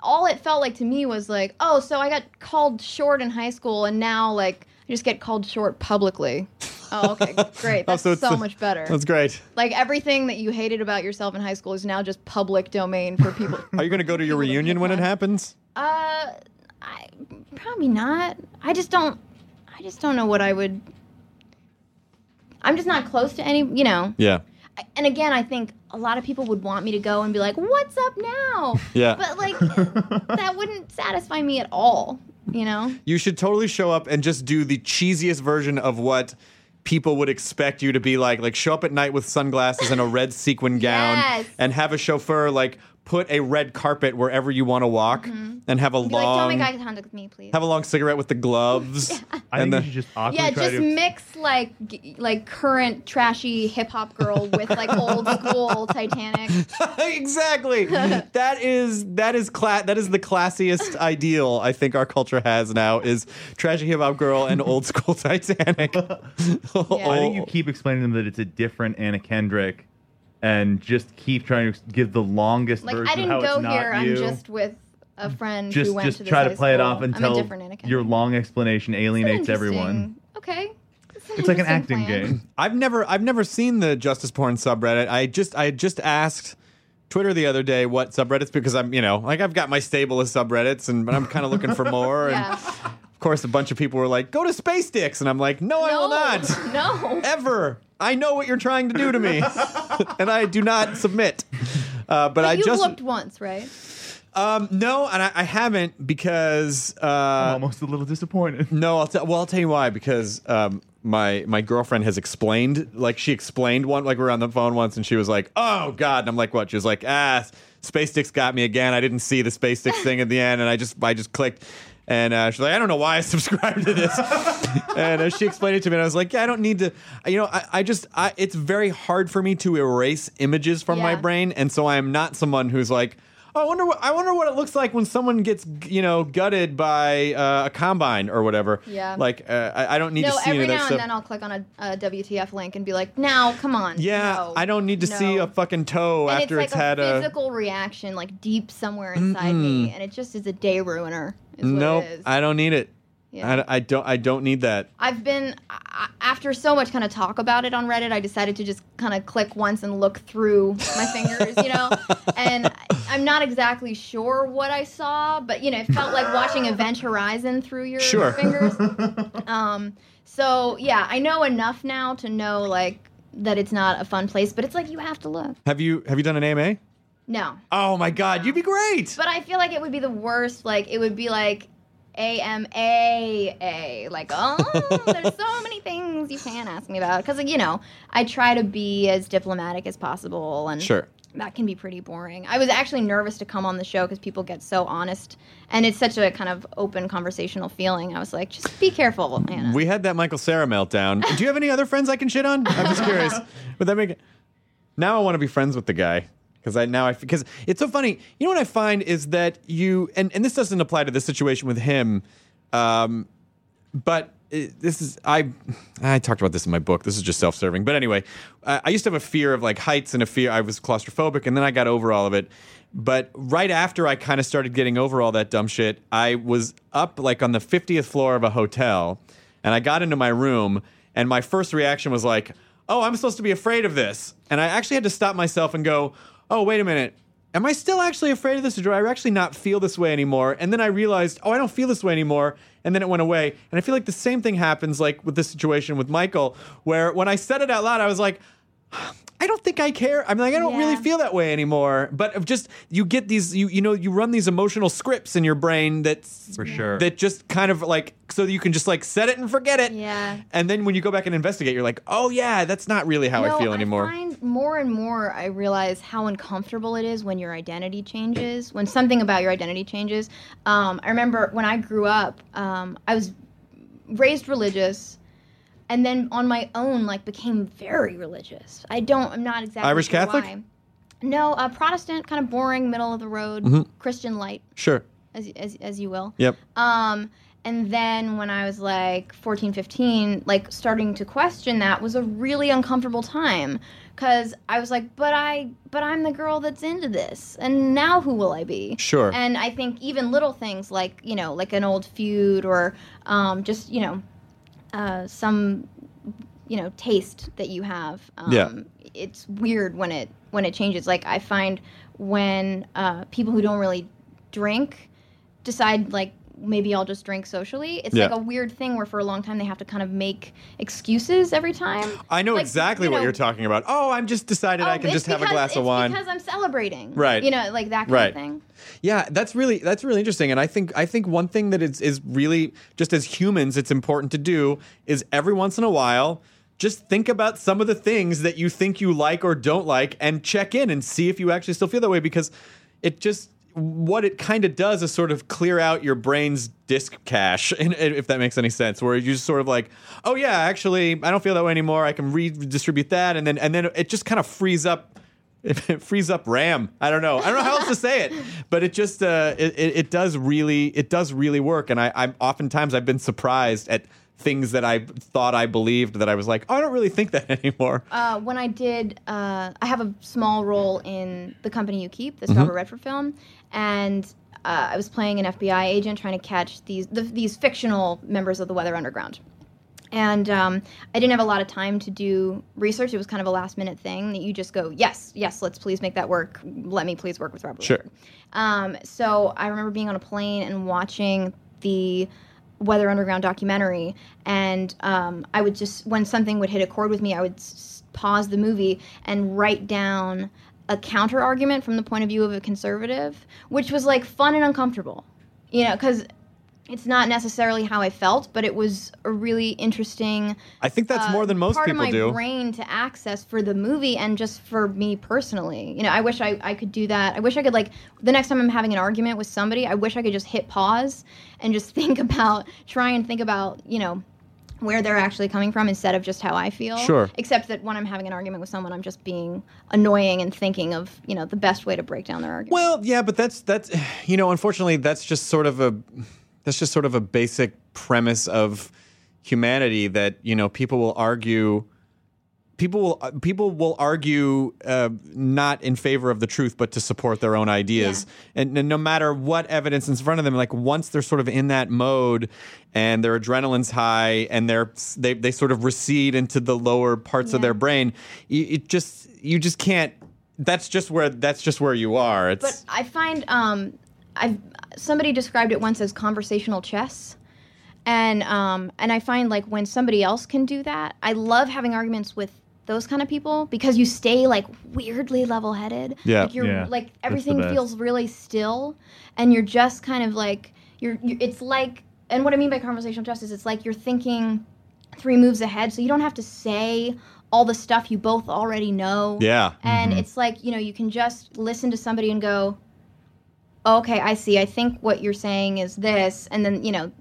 all it felt like to me was like, oh, so I got called short in high school, and now, like, I just get called short publicly. Oh, okay, great. That's so much better. That's great. Like, everything that you hated about yourself in high school is now just public domain for people. Are you going to go to your reunion when it happens? Probably not. I just don't know what I would. I'm just not close to any, Yeah. And again, I think a lot of people would want me to go and be like, "What's up now?" Yeah. But like, that wouldn't satisfy me at all, you know? You should totally show up and just do the cheesiest version of what people would expect you to be like show up at night with sunglasses and a red sequin gown, yes, and have a chauffeur like put a red carpet wherever you want to walk, mm-hmm, and have a long, "Don't make eye contact with me, please." Have a long cigarette with the gloves. Yeah. I think you should just awkwardly try to mix like current trashy hip hop girl with like old school Titanic. Exactly. That is the classiest ideal I think our culture has now, is trashy hip hop girl and old school Titanic. Yeah. I think you keep explaining to them that it's a different Anna Kendrick, and just keep trying to give the longest version of how it's not you. Like, I didn't go here. I'm just with a friend who went to this high school. Just try to play it off until your long explanation alienates everyone. Okay. It's like an acting game. I've never seen the Justice Porn subreddit. I just asked Twitter the other day what subreddits, because I'm, like, I've got my stable of subreddits, but I'm kind of looking for more. Yeah. And of course, a bunch of people were like, "Go to Space Dicks," and I'm like, no, I will not. No. Ever. I know what you're trying to do to me, and I do not submit. But I just looked once, right? No, and I haven't, because I'm almost a little disappointed. No, I'll tell you why. Because my girlfriend has explained, like, she explained one, like, we were on the phone once, and she was like, "Oh God," and I'm like, "What?" She was like, "Space Dicks got me again. I didn't see the Space Dicks thing at the end, and I just clicked." And she's like, "I don't know why I subscribed to this." And she explained it to me, and I was like, "Yeah, I don't need to." It's very hard for me to erase images from my brain, and so I am not someone who's like, "Oh, I wonder what it looks like when someone gets, gutted by a combine or whatever." Yeah. Like, I don't need to see every now and then I'll click on a WTF link and be like, "Now, come on." Yeah. No, I don't need to see a fucking toe and after it's had a physical reaction, like, deep somewhere inside me, and it just is a day ruiner. Nope, I don't need it. Yeah. I don't need that. I've been, after so much kind of talk about it on Reddit, I decided to just kind of click once and look through my fingers, And I'm not exactly sure what I saw, but it felt like watching Event Horizon through your fingers. So yeah, I know enough now to know like that it's not a fun place, but it's like you have to look. Have you done an AMA? No. Oh my God, you'd be great. But I feel like it would be the worst. Like, it would be like AMAA. Like, oh, there's so many things you can't ask me about. Because, I try to be as diplomatic as possible. And that can be pretty boring. I was actually nervous to come on the show because people get so honest, and it's such a kind of open conversational feeling. I was like, just be careful, Anna. We had that Michael Cera meltdown. Do you have any other friends I can shit on? I'm just curious. Would that make it? Now I want to be friends with the guy. Because it's so funny. You know what I find is that you, and this doesn't apply to this situation with him, but this is, I talked about this in my book. This is just self-serving. But anyway, I used to have a fear of like heights and a fear. I was claustrophobic, and then I got over all of it. But right after I kind of started getting over all that dumb shit, I was up like on the 50th floor of a hotel, and I got into my room, and my first reaction was like, oh, I'm supposed to be afraid of this. And I actually had to stop myself and go, oh, wait a minute. Am I still actually afraid of this, or do I actually not feel this way anymore? And then I realized, oh, I don't feel this way anymore. And then it went away. And I feel like the same thing happens like with this situation with Michael, where when I said it out loud, I was like, I don't think I care. I'm like, I don't really feel that way anymore. But just you get these, you run these emotional scripts in your brain that's for sure that just kind of like so that you can just like set it and forget it. Yeah. And then when you go back and investigate, you're like, oh yeah, that's not really how I feel anymore. I find more and more I realize how uncomfortable it is when your identity changes, when something about your identity changes. I remember when I grew up, I was raised religious. And then on my own, like, became very religious. I'm not exactly Irish sure Catholic? Why. No, Protestant, kind of boring, middle of the road, Christian light. Sure. As you will. Yep. And then when I was, like, 14, 15, like, starting to question that was a really uncomfortable time. Because I was like, but I'm the girl that's into this. And now who will I be? Sure. And I think even little things like, like an old feud or just, some, taste that you have. It's weird when it changes. Like I find when people who don't really drink decide like maybe I'll just drink socially. It's like a weird thing where for a long time they have to kind of make excuses every time. I know like, exactly what you're talking about. Oh, I'm just decided I can just have a glass of wine. It's because I'm celebrating. Right. Like that kind of thing. Yeah, that's really interesting. And I think one thing that is really just as humans it's important to do is every once in a while just think about some of the things that you think you like or don't like and check in and see if you actually still feel that way, because it just what it kind of does is sort of clear out your brain's disk cache, if that makes any sense, where you're just sort of like, oh, yeah, actually, I don't feel that way anymore. I can redistribute that. And then it just kind of frees up. It frees up RAM. I don't know how else to say it, but it just it does really work. And I'm oftentimes I've been surprised at things that I thought I believed that I was like, oh, I don't really think that anymore. When I did, I have a small role in The Company You Keep, this Robert Redford film, and I was playing an FBI agent trying to catch these fictional members of the Weather Underground. And I didn't have a lot of time to do research. It was kind of a last-minute thing that you just go, yes, let's please make that work. Let me please work with Robert. Sure. So I remember being on a plane and watching the Weather Underground documentary, and I would just, when something would hit a chord with me, I would pause the movie and write down a counter-argument from the point of view of a conservative, which was, like, fun and uncomfortable, because it's not necessarily how I felt, but it was a really interesting. I think that's more than most people do. Part of my brain to access for the movie and just for me personally. I wish I could do that. I wish I could, like, the next time I'm having an argument with somebody, I wish I could just hit pause and just try and think about, where they're actually coming from instead of just how I feel. Sure. Except that when I'm having an argument with someone, I'm just being annoying and thinking of, the best way to break down their argument. Well, yeah, but that's unfortunately, that's just sort of a. That's just sort of a basic premise of humanity that, people will argue. People will argue not in favor of the truth, but to support their own ideas. Yeah. And no matter what evidence is in front of them, like once they're sort of in that mode and their adrenaline's high and they sort of recede into the lower parts of their brain, you just can't. That's just where you are. But I find somebody described it once as conversational chess, and I find like when somebody else can do that, I love having arguments with those kind of people because you stay like weirdly level-headed. Yeah, like you're like everything feels really still, and you're just kind of like it's like. And what I mean by conversational chess is it's like you're thinking three moves ahead, so you don't have to say all the stuff you both already know. Yeah. And it's like, you know, you can just listen to somebody and go, oh, okay, I see. I think what you're saying is this. And then, you know,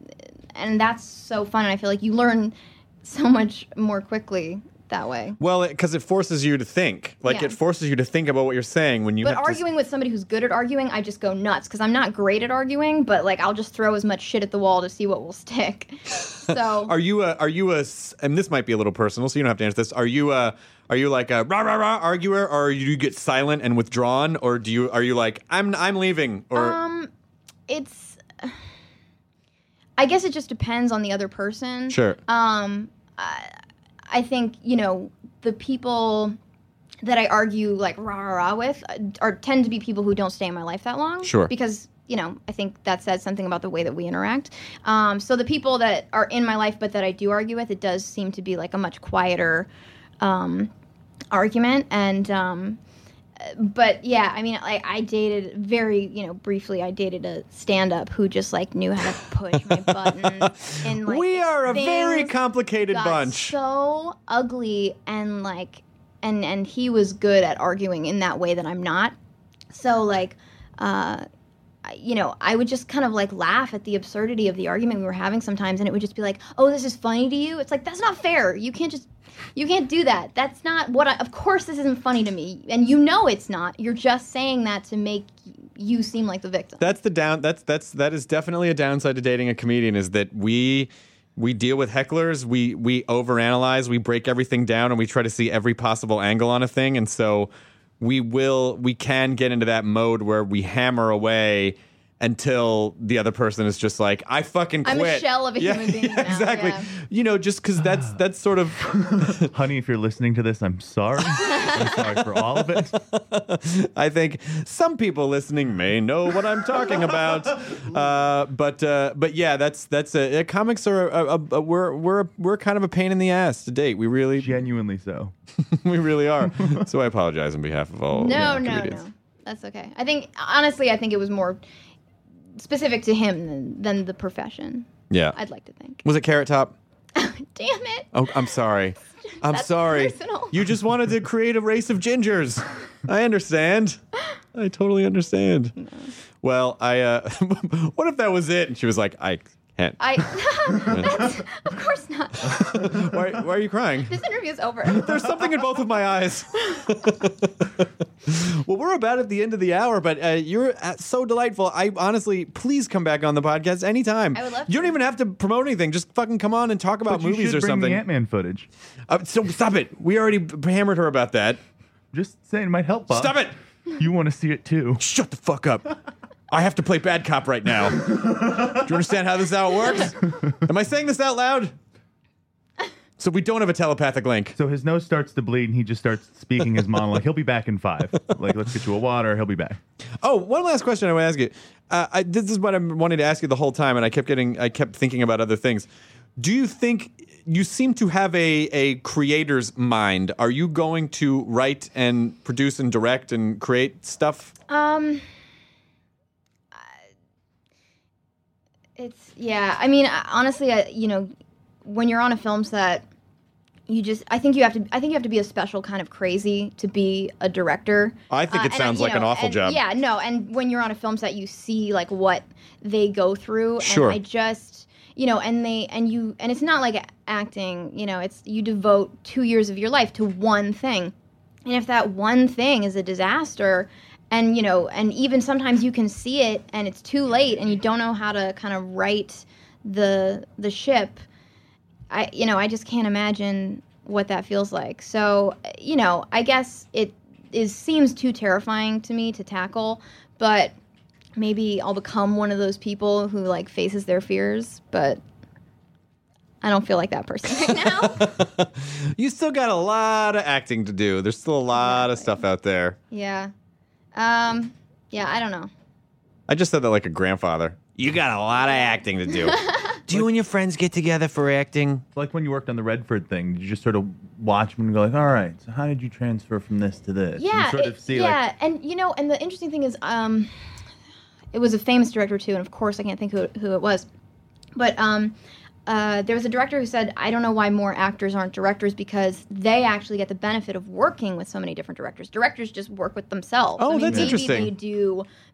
and that's so fun. And I feel like you learn so much more quickly that way. Well, because it forces you to think. Like, it forces you to think about what you're saying when you But arguing with somebody who's good at arguing, I just go nuts. Because I'm not great at arguing, but, like, I'll just throw as much shit at the wall to see what will stick. So Are you a... And this might be a little personal, so you don't have to answer this. Are you like a rah-rah-rah arguer, or do you get silent and withdrawn? Or are you like, I'm leaving? Or it's... I guess it just depends on the other person. Sure. I think, you know, the people that I argue, like, rah-rah-rah with tend to be people who don't stay in my life that long. Sure. Because, you know, I think that says something about the way that we interact. So the people that are in my life but that I do argue with, it does seem to be, like, a much quieter argument. And, but, yeah, I mean, I dated briefly, I dated a stand-up who just, like, knew how to push my buttons. And, like, we are a very complicated bunch. So ugly, and, like, and he was good at arguing in that way that I'm not. So, like, you know, I would just kind of, like, laugh at the absurdity of the argument we were having sometimes, and it would just be like, oh, this is funny to you? It's like, that's not fair. You can't do that. That's not what of course this isn't funny to me. And you know it's not. You're just saying that to make you seem like the victim. That is definitely a downside to dating a comedian, is that we deal with hecklers, we overanalyze, we break everything down, and we try to see every possible angle on a thing. And so we can get into that mode where we hammer away until the other person is just like, I fucking quit. I'm a shell of a human being now. Exactly. Yeah. You know, just because that's sort of... Honey, if you're listening to this, I'm sorry. I'm sorry for all of it. I think some people listening may know what I'm talking about. But yeah, that's a... Comics are... We're kind of a pain in the ass to date. We really... Genuinely so. We really are. So I apologize on behalf of all comedians. No. That's okay. I think, honestly, it was more... specific to him than the profession. Yeah. I'd like to think. Was it Carrot Top? Damn it. Oh, I'm sorry. That's sorry. Personal. You just wanted to create a race of gingers. I understand. I totally understand. No. Well, what if that was it? And she was like, I can't. Of course not. Why are you crying? This interview's over. There's something in both of my eyes. Well, we're about at the end of the hour, but you're so delightful. I honestly, please come back on the podcast anytime. I would love to. You don't even have to promote anything. Just fucking come on and talk about movies or something. Bring the Ant-Man footage. So stop it. We already hammered her about that. Just saying, it might help, Bob. Stop it. You want to see it too? Shut the fuck up. I have to play bad cop right now. Do you understand how it works? Am I saying this out loud? So we don't have a telepathic link. So his nose starts to bleed, and he just starts speaking his monologue. He'll be back in 5. Like, let's get you a water. He'll be back. Oh, one last question I want to ask you. This is what I wanted to ask you the whole time, and I kept thinking about other things. Do you think you seem to have a creator's mind? Are you going to write and produce and direct and create stuff? It's yeah. I mean, honestly, you know, when you're on a film set. I think you have to be a special kind of crazy to be a director. I think it sounds like an awful job. Yeah, no, and when you're on a film set, you see like what they go through. Sure. And I just, you know, and it's not like acting. You know, it's you devote 2 years of your life to one thing, and if that one thing is a disaster, and you know, and even sometimes you can see it, and it's too late, and you don't know how to kind of right the ship. I just can't imagine what that feels like. So, you know, I guess it seems too terrifying to me to tackle, but maybe I'll become one of those people who, like, faces their fears, but I don't feel like that person right now. You still got a lot of acting to do. There's still a lot of stuff out there. Yeah. Yeah, I don't know. I just said that like a grandfather. You got a lot of acting to do. Do you and your friends get together for acting? Like when you worked on the Redford thing, you just sort of watch them and go like, all right, so how did you transfer from this to this? Yeah, and sort of see and you know, and the interesting thing is it was a famous director too, and of course I can't think who it was. But There was a director who said, I don't know why more actors aren't directors because they actually get the benefit of working with so many different directors. Directors just work with themselves. Oh, I mean, that's interesting.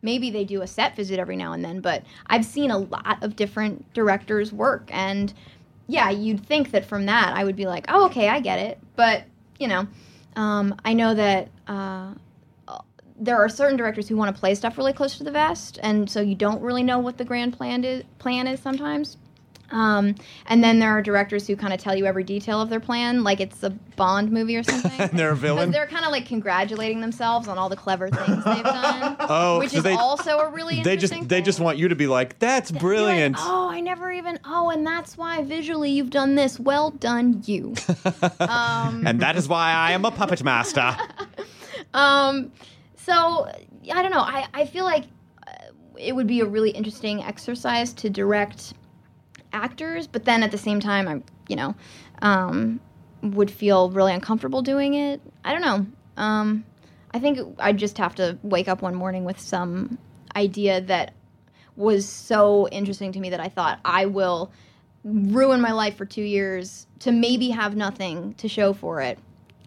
Maybe they do a set visit every now and then, but I've seen a lot of different directors work. And, yeah, you'd think that from that I would be like, oh, okay, I get it. But, you know, I know that there are certain directors who want to play stuff really close to the vest, and so you don't really know what the grand plan is sometimes. And then there are directors who kind of tell you every detail of their plan, like it's a Bond movie or something. And they're a villain. They're kind of like congratulating themselves on all the clever things they've done. Oh, which so is they, also a really interesting thing. They just want you to be like, that's brilliant. Like, and that's why visually you've done this. Well done, you. And that is why I am a puppet master. So, I don't know. I feel like it would be a really interesting exercise to direct actors, but then at the same time, I would feel really uncomfortable doing it. I don't know. I think I just have to wake up one morning with some idea that was so interesting to me that I thought I will ruin my life for 2 years to maybe have nothing to show for it,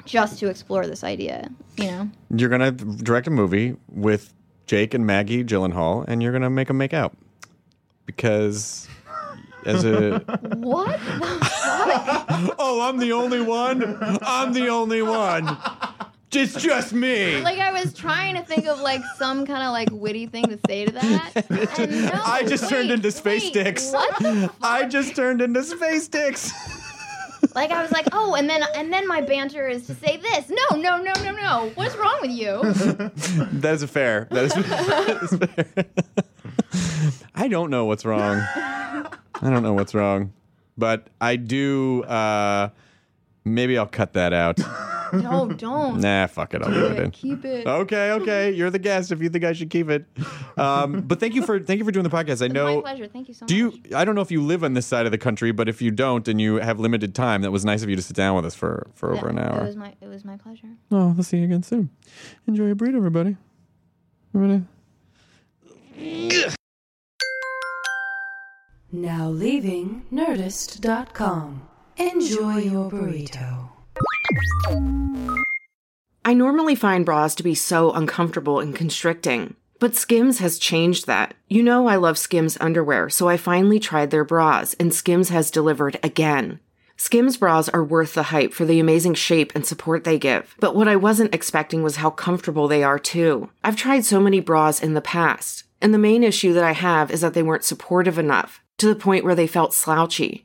just to explore this idea. You know, you're gonna direct a movie with Jake and Maggie Gyllenhaal, and you're gonna make them make out because. As a what? Oh, I'm the only one. It's just me. Like, I was trying to think of like some kind of like witty thing to say to that. I just turned into space sticks. What the fuck? I just turned into space sticks. Like, I was like, oh, and then my banter is to say this. No. What's wrong with you? That is fair. I don't know what's wrong. But I do, maybe I'll cut that out. No, don't. Nah, fuck it. I'll leave it in. Keep it. Okay. You're the guest if you think I should keep it. But thank you for doing the podcast. It's my pleasure. Thank you so much. I don't know if you live on this side of the country, but if you don't and you have limited time, that was nice of you to sit down with us for over an hour. It was my pleasure. Oh, we'll see you again soon. Enjoy your burrito, everybody. Now leaving Nerdist.com. Enjoy your burrito. I normally find bras to be so uncomfortable and constricting, but Skims has changed that. You know I love Skims underwear, so I finally tried their bras, and Skims has delivered again. Skims bras are worth the hype for the amazing shape and support they give, but what I wasn't expecting was how comfortable they are too. I've tried so many bras in the past, and the main issue that I have is that they weren't supportive enough, to the point where they felt slouchy.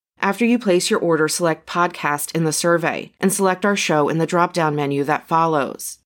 After you place your order, select podcast in the survey and select our show in the drop-down menu that follows.